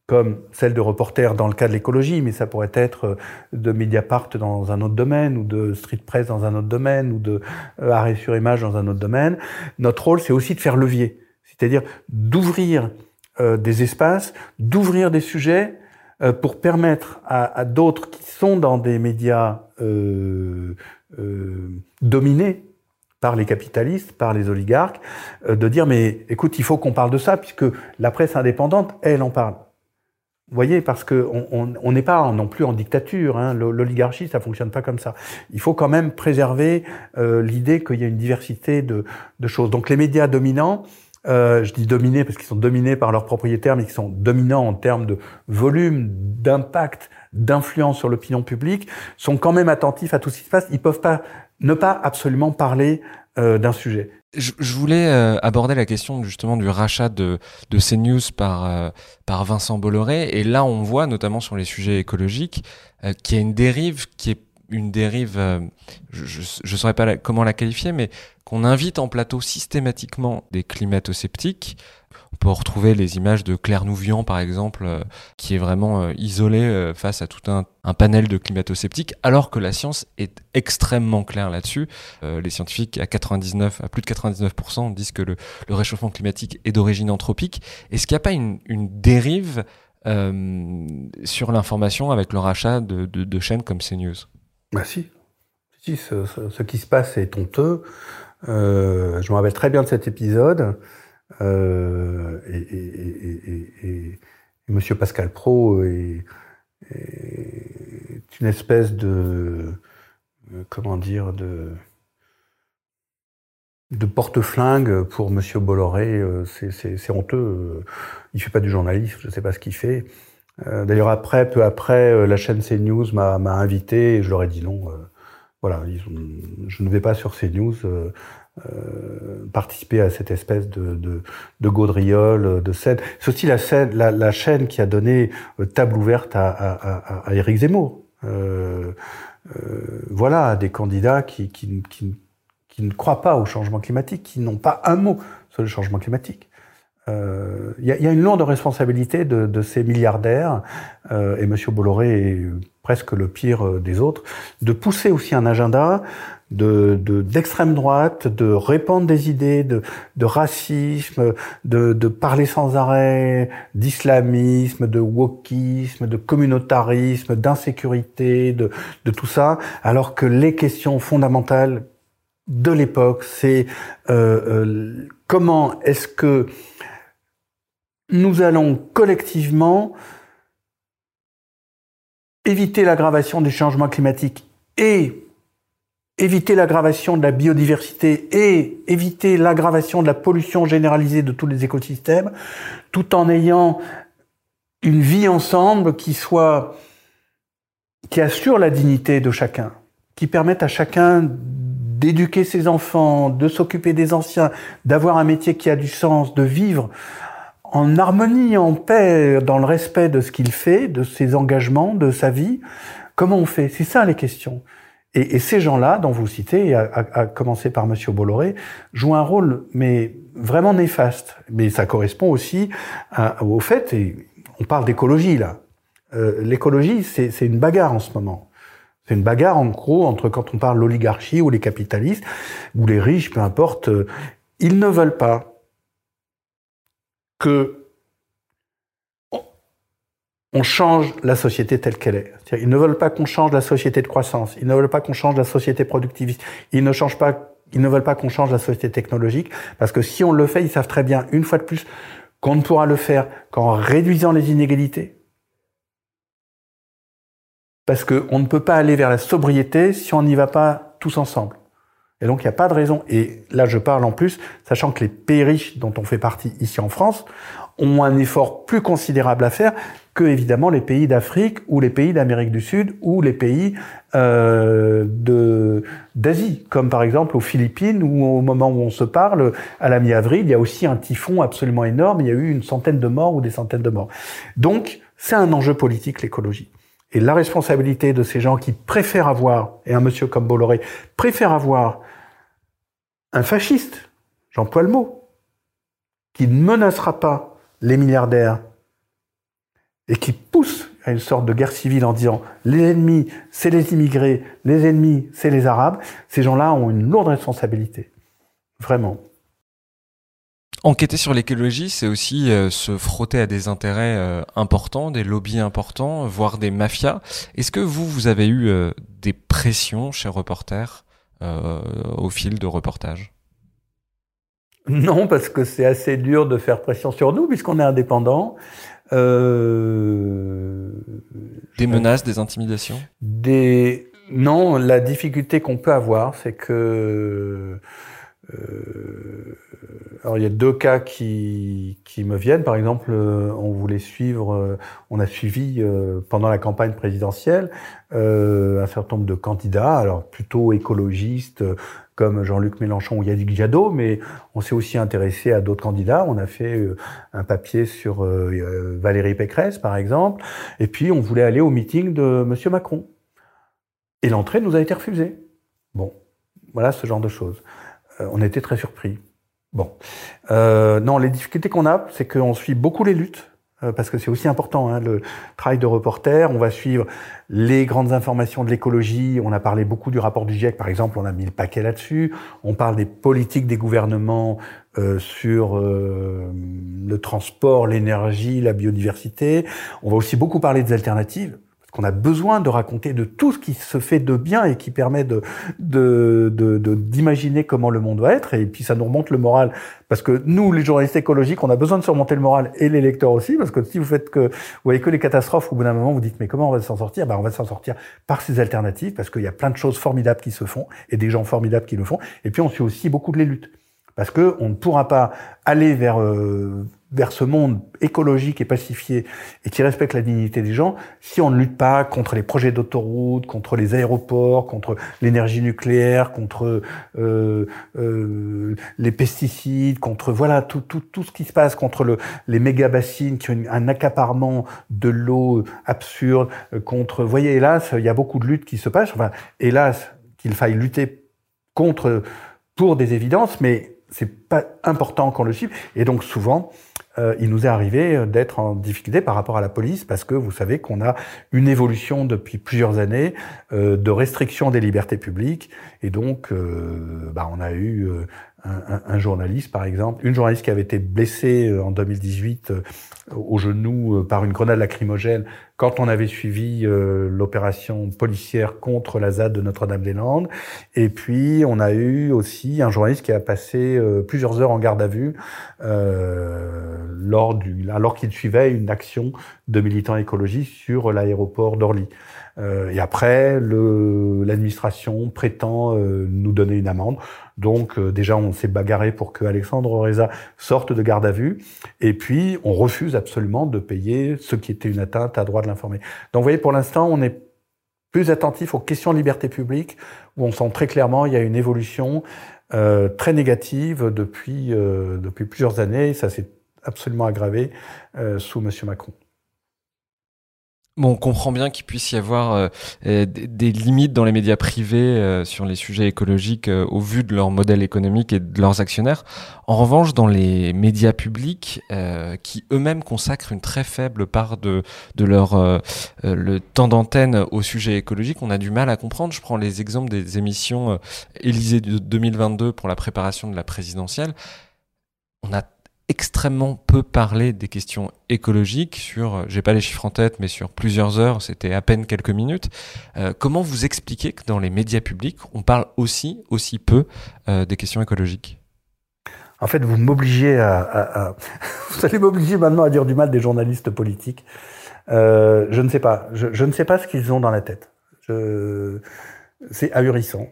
comme celle de Reporters dans le cas de l'écologie, mais ça pourrait être de Mediapart dans un autre domaine, ou de Street Press dans un autre domaine, ou de Arrêt sur image dans un autre domaine, notre rôle c'est aussi de faire levier, c'est-à-dire d'ouvrir des espaces, d'ouvrir des sujets, pour permettre à d'autres qui sont dans des médias dominés par les capitalistes, par les oligarques, de dire « mais écoute, il faut qu'on parle de ça, puisque la presse indépendante, elle en parle ». Vous voyez, parce qu'on n'est pas non plus en dictature, hein. L'oligarchie, ça ne fonctionne pas comme ça. Il faut quand même préserver l'idée qu'il y a une diversité de choses. Donc les médias dominants, je dis dominés parce qu'ils sont dominés par leurs propriétaires, mais qui sont dominants en termes de volume, d'impact, d'influence sur l'opinion publique, sont quand même attentifs à tout ce qui se passe. Ils ne peuvent pas ne pas absolument parler d'un sujet. Je voulais aborder la question justement du rachat de CNews par Vincent Bolloré, et là on voit notamment sur les sujets écologiques qu'il y a une dérive qui est une dérive, je saurais pas comment la qualifier, mais qu'on invite en plateau systématiquement des climato-sceptiques. On peut retrouver les images de Claire Nouvian, par exemple, qui est vraiment isolée face à tout un panel de climato-sceptiques, alors que la science est extrêmement claire là-dessus. Les scientifiques, à plus de 99%, disent que le réchauffement climatique est d'origine anthropique. Est-ce qu'il n'y a pas une dérive sur l'information avec le rachat de chaînes comme CNews ? Bah si ce qui se passe est honteux. Je me rappelle très bien de cet épisode. Et Monsieur Pascal Praud est une espèce de de porte-flingue pour Monsieur Bolloré. C'est honteux. Il fait pas du journalisme. Je sais pas ce qu'il fait. D'ailleurs peu après, la chaîne CNews m'a invité et je leur ai dit non. Voilà, je ne vais pas sur CNews. Participer à cette espèce de gaudriole, de scène. C'est aussi la chaîne qui a donné table ouverte à Éric Zemmour. Voilà, des candidats qui ne croient pas au changement climatique, qui n'ont pas un mot sur le changement climatique. Il y a une lourde responsabilité de ces milliardaires, et M. Bolloré est presque le pire des autres, de pousser aussi un agenda d'extrême droite, de répandre des idées de racisme, de parler sans arrêt d'islamisme, de wokisme, de communautarisme, d'insécurité, de tout ça, alors que les questions fondamentales de l'époque, c'est comment est-ce que nous allons collectivement éviter l'aggravation du changement climatique et éviter l'aggravation de la biodiversité et éviter l'aggravation de la pollution généralisée de tous les écosystèmes, tout en ayant une vie ensemble qui assure la dignité de chacun, qui permette à chacun d'éduquer ses enfants, de s'occuper des anciens, d'avoir un métier qui a du sens, de vivre en harmonie, en paix, dans le respect de ce qu'il fait, de ses engagements, de sa vie. Comment on fait ? C'est ça les questions. Et ces gens-là, dont vous citez, à commencer par M. Bolloré, jouent un rôle mais vraiment néfaste. Mais ça correspond aussi au fait, et on parle d'écologie là, l'écologie c'est une bagarre en ce moment. C'est une bagarre en gros entre quand on parle l'oligarchie ou les capitalistes, ou les riches, peu importe, ils ne veulent pas que on change la société telle qu'elle est. C'est-à-dire, ils ne veulent pas qu'on change la société de croissance. Ils ne veulent pas qu'on change la société productiviste. Ils ne veulent pas qu'on change la société technologique. Parce que si on le fait, ils savent très bien, une fois de plus, qu'on ne pourra le faire qu'en réduisant les inégalités. Parce qu'on ne peut pas aller vers la sobriété si on n'y va pas tous ensemble. Et donc, il n'y a pas de raison. Et là, je parle en plus, sachant que les pays riches dont on fait partie ici en France ont un effort plus considérable à faire que, évidemment, les pays d'Afrique ou les pays d'Amérique du Sud ou les pays d'Asie, comme par exemple aux Philippines, où au moment où on se parle, à la mi-avril, il y a aussi un typhon absolument énorme, il y a eu une centaine de morts ou des centaines de morts. Donc, c'est un enjeu politique, l'écologie. Et la responsabilité de ces gens qui préfèrent avoir, et un monsieur comme Bolloré, préfère avoir un fasciste, j'emploie le mot, qui ne menacera pas les milliardaires et qui pousse à une sorte de guerre civile en disant « les ennemis, c'est les immigrés, les ennemis, c'est les Arabes », ces gens-là ont une lourde responsabilité. Vraiment. Enquêter sur l'écologie, c'est aussi se frotter à des intérêts importants, des lobbies importants, voire des mafias. Est-ce que vous avez eu des pressions chez Reporters au fil de reportages ? Non, parce que c'est assez dur de faire pression sur nous, puisqu'on est indépendants. Des menaces, des intimidations ? Non, la difficulté qu'on peut avoir, c'est que... Alors il y a deux cas qui me viennent. Par exemple, on voulait suivre, on a suivi pendant la campagne présidentielle un certain nombre de candidats, alors plutôt écologistes comme Jean-Luc Mélenchon ou Yannick Jadot, mais on s'est aussi intéressé à d'autres candidats. On a fait un papier sur Valérie Pécresse, par exemple, et puis on voulait aller au meeting de M. Macron. Et l'entrée nous a été refusée. Bon, voilà ce genre de choses. On était très surpris. Bon. Non, les difficultés qu'on a, c'est qu'on suit beaucoup les luttes, parce que c'est aussi important, hein, le travail de reporter. On va suivre les grandes informations de l'écologie. On a parlé beaucoup du rapport du GIEC, par exemple. On a mis le paquet là-dessus. On parle des politiques des gouvernements sur le transport, l'énergie, la biodiversité. On va aussi beaucoup parler des alternatives, qu'on a besoin de raconter de tout ce qui se fait de bien et qui permet d'imaginer comment le monde doit être. Et puis ça nous remonte le moral, parce que nous, les journalistes écologiques, on a besoin de se remonter le moral, et les lecteurs aussi, parce que si vous faites que vous voyez que les catastrophes, au bout d'un moment vous dites mais comment on va s'en sortir ? Ben on va s'en sortir par ces alternatives, parce qu'il y a plein de choses formidables qui se font et des gens formidables qui le font. Et puis on suit aussi beaucoup de les luttes, parce que on ne pourra pas aller vers ce monde écologique et pacifié et qui respecte la dignité des gens si on ne lutte pas contre les projets d'autoroutes, contre les aéroports, contre l'énergie nucléaire, contre les pesticides, contre voilà tout ce qui se passe, contre les méga-bassines qui ont un accaparement de l'eau absurde, contre... Vous voyez, hélas, il y a beaucoup de luttes qui se passent. Enfin, hélas, qu'il faille lutter contre pour des évidences, mais c'est pas important qu'on le suive. Et donc souvent, il nous est arrivé d'être en difficulté par rapport à la police, parce que vous savez qu'on a une évolution depuis plusieurs années de restriction des libertés publiques. Et donc, on a eu un journaliste, par exemple, une journaliste qui avait été blessée en 2018 au genou par une grenade lacrymogène quand on avait suivi l'opération policière contre la ZAD de Notre-Dame-des-Landes. Et puis, on a eu aussi un journaliste qui a passé plusieurs heures en garde à vue alors qu'il suivait une action de militants écologistes sur l'aéroport d'Orly. Et après, l'administration prétend nous donner une amende. Donc déjà, on s'est bagarré pour que Alexandre Oreza sorte de garde à vue. Et puis, on refuse absolument de payer ce qui était une atteinte à droit de l'informé. Donc vous voyez, pour l'instant, on est plus attentif aux questions de liberté publique, où on sent très clairement il y a une évolution très négative depuis plusieurs années. Ça s'est absolument aggravé sous M. Macron. Bon, on comprend bien qu'il puisse y avoir des limites dans les médias privés sur les sujets écologiques au vu de leur modèle économique et de leurs actionnaires. En revanche, dans les médias publics qui eux-mêmes consacrent une très faible part de leur le temps d'antenne au sujet écologique, on a du mal à comprendre. Je prends les exemples des émissions Élysée de 2022 pour la préparation de la présidentielle. On a extrêmement peu parlé des questions écologiques sur, j'ai pas les chiffres en tête, mais sur plusieurs heures, c'était à peine quelques minutes. Comment vous expliquez que dans les médias publics, on parle aussi peu des questions écologiques ? En fait, vous m'obligez vous allez m'obliger maintenant à dire du mal des journalistes politiques. Je ne sais pas. Je ne sais pas ce qu'ils ont dans la tête. C'est ahurissant.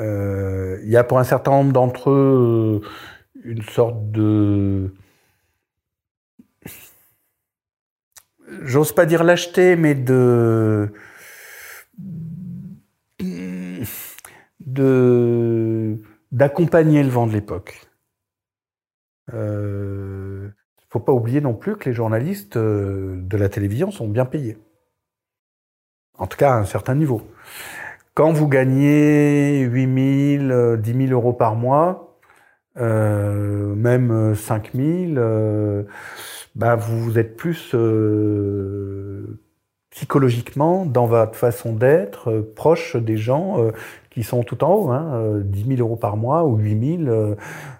Il y a pour un certain nombre d'entre eux une sorte de... J'ose pas dire lâcheté, mais d'accompagner le vent de l'époque. Faut pas oublier non plus que les journalistes de la télévision sont bien payés. En tout cas, à un certain niveau. Quand vous gagnez 8 000, 10 000 euros par mois, même 5 000, vous êtes plus psychologiquement dans votre façon d'être proche des gens qui sont tout en haut. 10 000 euros par mois ou 8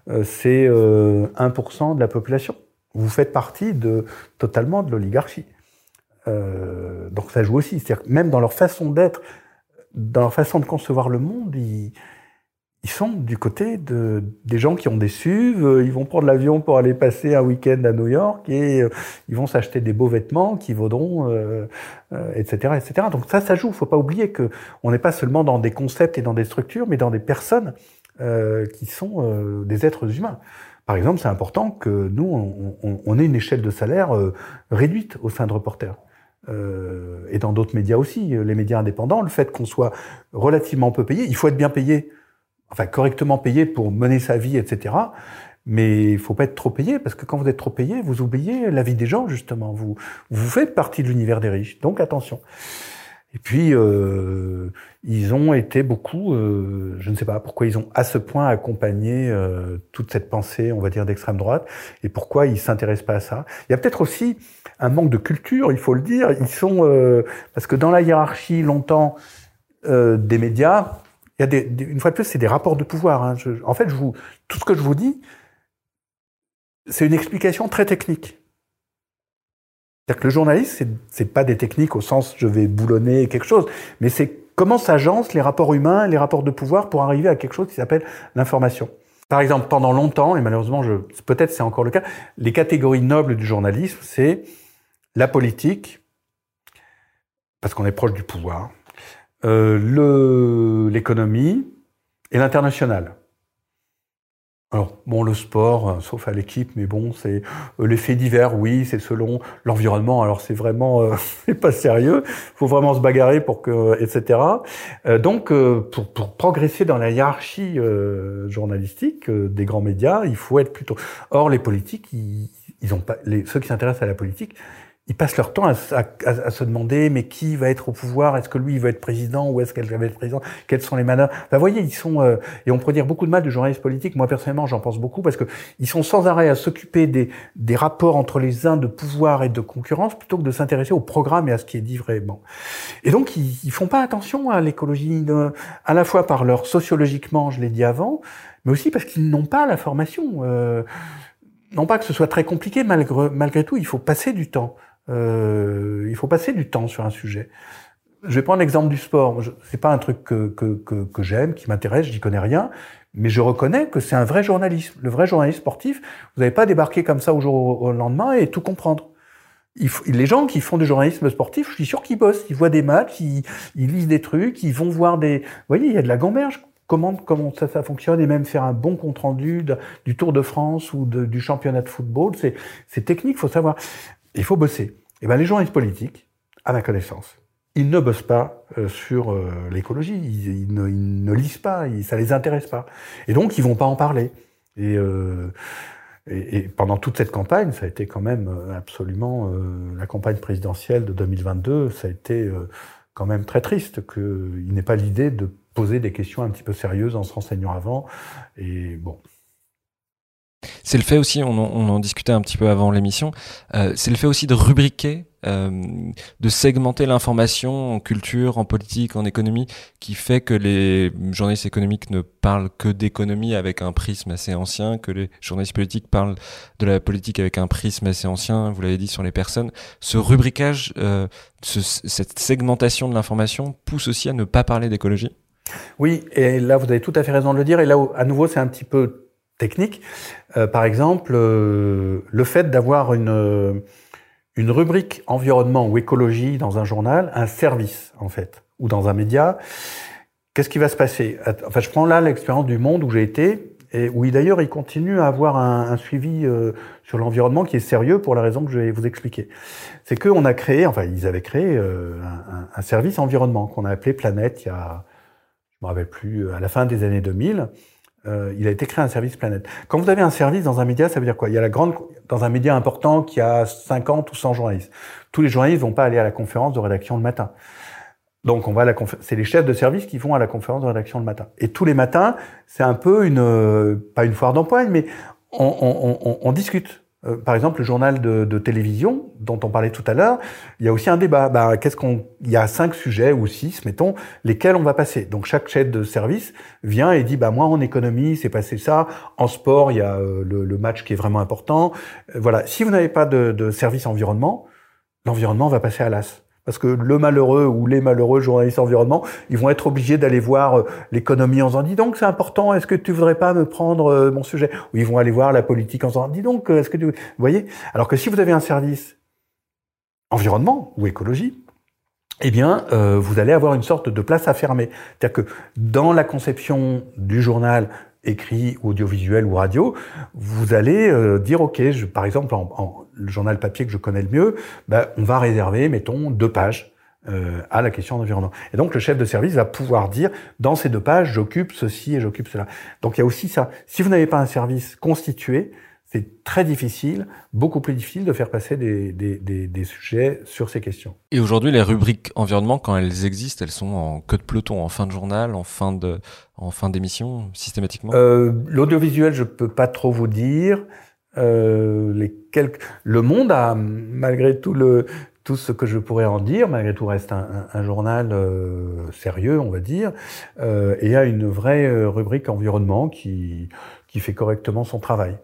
000, c'est 1% de la population. Vous faites partie totalement de l'oligarchie. Donc ça joue aussi. C'est-à-dire que même dans leur façon d'être, dans leur façon de concevoir le monde, ils ils sont du côté des gens qui ont des SUV, ils vont prendre l'avion pour aller passer un week-end à New York et ils vont s'acheter des beaux vêtements qui vaudront, etc., etc. Donc ça joue. Faut pas oublier que on n'est pas seulement dans des concepts et dans des structures, mais dans des personnes qui sont des êtres humains. Par exemple, c'est important que nous, on ait une échelle de salaire réduite au sein de Reporters. Et dans d'autres médias aussi, les médias indépendants, le fait qu'on soit relativement peu payé, il faut être bien payé, enfin correctement payé pour mener sa vie, etc. Mais il faut pas être trop payé, parce que quand vous êtes trop payé, vous oubliez la vie des gens, justement. Vous faites partie de l'univers des riches, donc attention. Et puis, ils ont été beaucoup, je ne sais pas pourquoi ils ont à ce point accompagné toute cette pensée, on va dire, d'extrême droite, et pourquoi ils s'intéressent pas à ça. Il y a peut-être aussi un manque de culture, il faut le dire. Ils sont parce que dans la hiérarchie, longtemps, des médias, il y a une fois de plus, c'est des rapports de pouvoir. Hein. En fait, tout ce que je vous dis, c'est une explication très technique. C'est-à-dire que le journaliste, c'est pas des techniques au sens je vais boulonner quelque chose, mais c'est comment s'agencent les rapports humains, les rapports de pouvoir pour arriver à quelque chose qui s'appelle l'information. Par exemple, pendant longtemps, et malheureusement, peut-être c'est encore le cas, les catégories nobles du journalisme, c'est la politique, parce qu'on est proche du pouvoir, l'économie et l'international. Alors, bon, le sport, sauf à l'équipe, mais bon, c'est les faits divers, oui, c'est selon l'environnement, alors c'est vraiment c'est pas sérieux, faut vraiment se bagarrer pour que, etc. Donc, pour progresser dans la hiérarchie journalistique des grands médias, il faut être plutôt... Or, les politiques, ils ont pas, ceux qui s'intéressent à la politique, ils passent leur temps à se demander mais qui va être au pouvoir, est-ce que lui il va être président ou est-ce qu'elle va être présidente, quelles sont les manœuvres. Vous voyez, ils sont et on pourrait dire beaucoup de mal du journaliste politique. Moi personnellement, j'en pense beaucoup parce que ils sont sans arrêt à s'occuper des rapports entre les uns de pouvoir et de concurrence plutôt que de s'intéresser au programme et à ce qui est dit vraiment. Et donc ils font pas attention à l'écologie à la fois par leur sociologiquement, je l'ai dit avant, mais aussi parce qu'ils n'ont pas la formation. Non pas que ce soit très compliqué, malgré tout, il faut passer du temps. Il faut passer du temps sur un sujet. Je vais prendre l'exemple du sport. C'est pas un truc que j'aime, qui m'intéresse, j'y connais rien, mais je reconnais que c'est un vrai journalisme. Le vrai journaliste sportif, vous n'avez pas débarqué comme ça au jour au lendemain et tout comprendre. Les gens qui font du journalisme sportif, je suis sûr qu'ils bossent, ils voient des matchs, ils lisent des trucs, ils vont voir des... Vous voyez, il y a de la gamberge. Comment ça fonctionne, et même faire un bon compte rendu du Tour de France ou du championnat de football, c'est technique, faut savoir. Il faut bosser. Et ben les journalistes politiques, à ma connaissance, ils ne bossent pas sur l'écologie, ils ne lisent pas, ça les intéresse pas. Et donc ils vont pas en parler. Et pendant toute cette campagne, ça a été quand même absolument la campagne présidentielle de 2022, ça a été quand même très triste qu'il n'ait pas l'idée de poser des questions un petit peu sérieuses en se renseignant avant. Et bon. C'est le fait aussi, on en discutait un petit peu avant l'émission, c'est le fait aussi de rubriquer, de segmenter l'information en culture, en politique, en économie, qui fait que les journalistes économiques ne parlent que d'économie avec un prisme assez ancien, que les journalistes politiques parlent de la politique avec un prisme assez ancien, vous l'avez dit, sur les personnes. Ce rubriquage, cette segmentation de l'information pousse aussi à ne pas parler d'écologie. Oui, et là, vous avez tout à fait raison de le dire. Et là, à nouveau, c'est un petit peu technique. Par exemple, le fait d'avoir une rubrique environnement ou écologie dans un journal, un service, en fait, ou dans un média, qu'est-ce qui va se passer? Enfin, je prends là l'expérience du Monde où j'ai été, et où d'ailleurs, il continue à avoir un suivi sur l'environnement qui est sérieux pour la raison que je vais vous expliquer. C'est qu'on a créé, enfin, ils avaient créé un service environnement qu'on a appelé Planète il y a... Je me rappelle plus, à la fin des années 2000, il a été créé un service Planète. Quand vous avez un service dans un média, ça veut dire quoi? Il y a dans un média important qui a 50 ou 100 journalistes. Tous les journalistes vont pas aller à la conférence de rédaction le matin. Donc, c'est les chefs de service qui vont à la conférence de rédaction le matin. Et tous les matins, c'est un peu pas une foire d'empoigne, mais on discute. Par exemple, le journal de télévision dont on parlait tout à l'heure, il y a aussi un débat. Ben, il y a 5 sujets ou 6, mettons, lesquels on va passer. Donc chaque chef de service vient et dit, bah moi en économie c'est passé ça, en sport il y a le match qui est vraiment important. Voilà. Si vous n'avez pas de service environnement, l'environnement va passer à l'as. Parce que le malheureux ou les malheureux journalistes environnement, ils vont être obligés d'aller voir l'économie en disant « Dis donc, c'est important, est-ce que tu voudrais pas me prendre mon sujet ?» Ou ils vont aller voir la politique en disant « Dis donc, est-ce que tu... » Vous voyez ? Alors que si vous avez un service environnement ou écologie, eh bien, vous allez avoir une sorte de place à fermer. C'est-à-dire que dans la conception du journal écrit, audiovisuel ou radio, vous allez dire « Ok, par exemple, le journal papier que je connais le mieux, ben, on va réserver, mettons, 2 pages à la question d'environnement. » Et donc, le chef de service va pouvoir dire « Dans ces 2 pages, j'occupe ceci et j'occupe cela. » Donc, il y a aussi ça. Si vous n'avez pas un service constitué, c'est très difficile, beaucoup plus difficile de faire passer des sujets sur ces questions. Et aujourd'hui, les rubriques environnement, quand elles existent, elles sont en queue de peloton, en fin de journal, en fin d'émission, systématiquement. L'audiovisuel, je peux pas trop vous dire. Le Monde a, malgré tout tout ce que je pourrais en dire, malgré tout reste un journal sérieux, on va dire, et a une vraie rubrique environnement qui fait correctement son travail.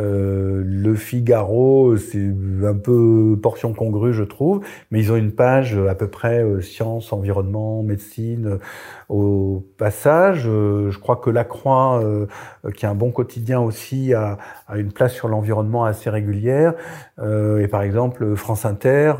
Le Figaro, c'est un peu portion congrue, je trouve, mais ils ont une page à peu près science, environnement, médecine. Au passage, je crois que La Croix, qui a un bon quotidien aussi, a une place sur l'environnement assez régulière. Et par exemple, France Inter,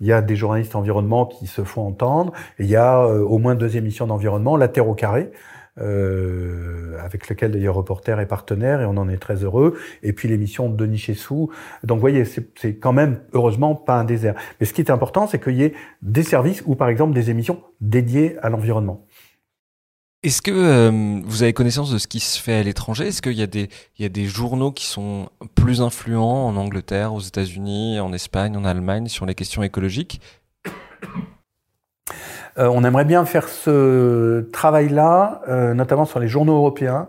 il y a des journalistes environnement qui se font entendre. Et il y a au moins 2 émissions d'environnement, La Terre au carré, avec lequel d'ailleurs Reporters est partenaire et on en est très heureux, et puis l'émission de Denis Chessou. Donc vous voyez, c'est quand même heureusement pas un désert. Mais ce qui est important, c'est qu'il y ait des services ou par exemple des émissions dédiées à l'environnement. Est-ce que vous avez connaissance de ce qui se fait à l'étranger? Est-ce qu'il y a des journaux qui sont plus influents en Angleterre, aux États-Unis, en Espagne, en Allemagne sur les questions écologiques? On aimerait bien faire ce travail-là, notamment sur les journaux européens.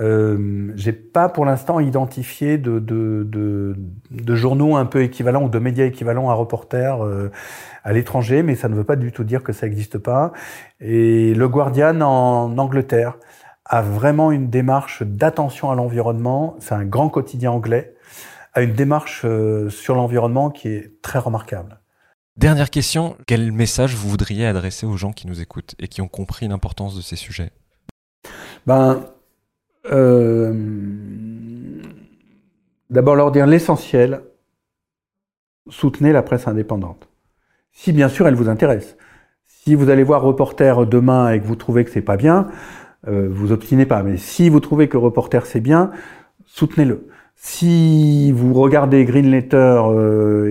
J'ai pas pour l'instant identifié de journaux un peu équivalents ou de médias équivalents à Reporters à l'étranger, mais ça ne veut pas du tout dire que ça n'existe pas. Et le Guardian en Angleterre a vraiment une démarche d'attention à l'environnement. C'est un grand quotidien anglais, a une démarche sur l'environnement qui est très remarquable. Dernière question, quel message vous voudriez adresser aux gens qui nous écoutent et qui ont compris l'importance de ces sujets? D'abord leur dire l'essentiel, soutenez la presse indépendante. Si bien sûr elle vous intéresse. Si vous allez voir Reporters demain et que vous trouvez que c'est pas bien, vous obstinez pas. Mais si vous trouvez que Reporters c'est bien, soutenez-le. Si vous regardez Green Letter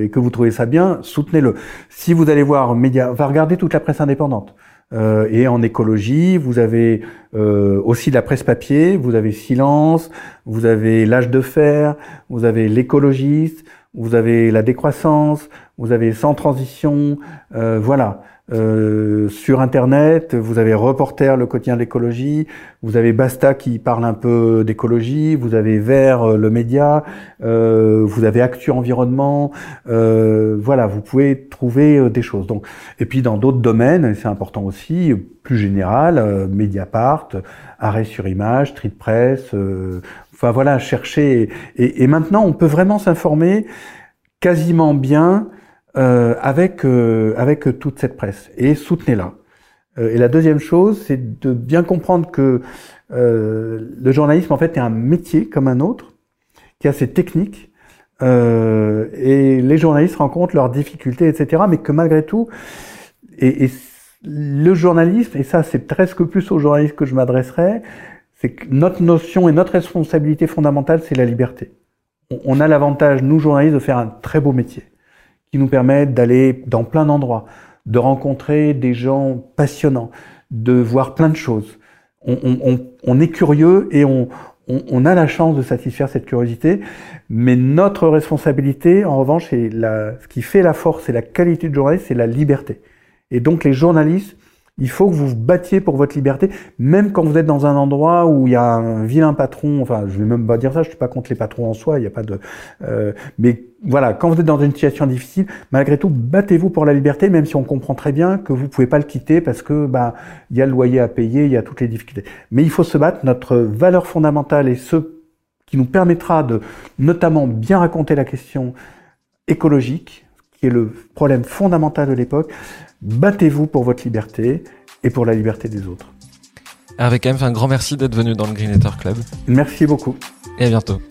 et que vous trouvez ça bien, soutenez-le. Si vous allez voir Mediapart, va regarder toute la presse indépendante. Et en écologie, vous avez aussi de la presse papier, vous avez Silence, vous avez L'Âge de Fer, vous avez L'Écologiste, vous avez La Décroissance, vous avez Sans Transition, voilà. Sur Internet, vous avez Reporters, le quotidien de l'écologie, vous avez Basta qui parle un peu d'écologie, vous avez Vert, le média, vous avez Actu Environnement, voilà, vous pouvez trouver des choses. Donc, et puis dans d'autres domaines, c'est important aussi, plus général, Mediapart, Arrêt sur image, Street Press, enfin voilà, chercher. Et maintenant, on peut vraiment s'informer quasiment bien avec toute cette presse et soutenez-la. Et la deuxième chose, c'est de bien comprendre que le journalisme en fait est un métier comme un autre, qui a ses techniques et les journalistes rencontrent leurs difficultés, etc. Mais que malgré tout, et le journalisme, et ça c'est presque plus aux journalistes que je m'adresserais, c'est que notre notion et notre responsabilité fondamentale, c'est la liberté. On a l'avantage, nous journalistes, de faire un très beau métier, qui nous permettent d'aller dans plein d'endroits, de rencontrer des gens passionnants, de voir plein de choses. On est curieux et on a la chance de satisfaire cette curiosité, mais notre responsabilité, en revanche, et ce qui fait la force et la qualité du journaliste, c'est la liberté. Et donc les journalistes, il faut que vous vous battiez pour votre liberté, même quand vous êtes dans un endroit où il y a un vilain patron, enfin je vais même pas dire ça, je suis pas contre les patrons en soi, il n'y a pas de... mais voilà, quand vous êtes dans une situation difficile, malgré tout, battez-vous pour la liberté, même si on comprend très bien que vous pouvez pas le quitter parce que bah il y a le loyer à payer, il y a toutes les difficultés. Mais il faut se battre, notre valeur fondamentale et ce qui nous permettra de notamment bien raconter la question écologique, qui est le problème fondamental de l'époque. Battez-vous pour votre liberté et pour la liberté des autres. Hervé Kempf, un grand merci d'être venu dans le Green Letter Club. Merci beaucoup. Et à bientôt.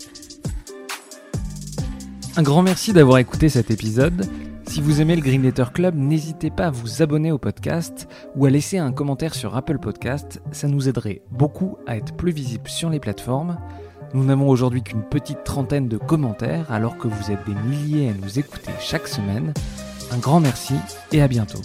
Un grand merci d'avoir écouté cet épisode. Si vous aimez le Green Letter Club, n'hésitez pas à vous abonner au podcast ou à laisser un commentaire sur Apple Podcast. Ça nous aiderait beaucoup à être plus visibles sur les plateformes. Nous n'avons aujourd'hui qu'une petite trentaine de commentaires alors que vous êtes des milliers à nous écouter chaque semaine. Un grand merci et à bientôt.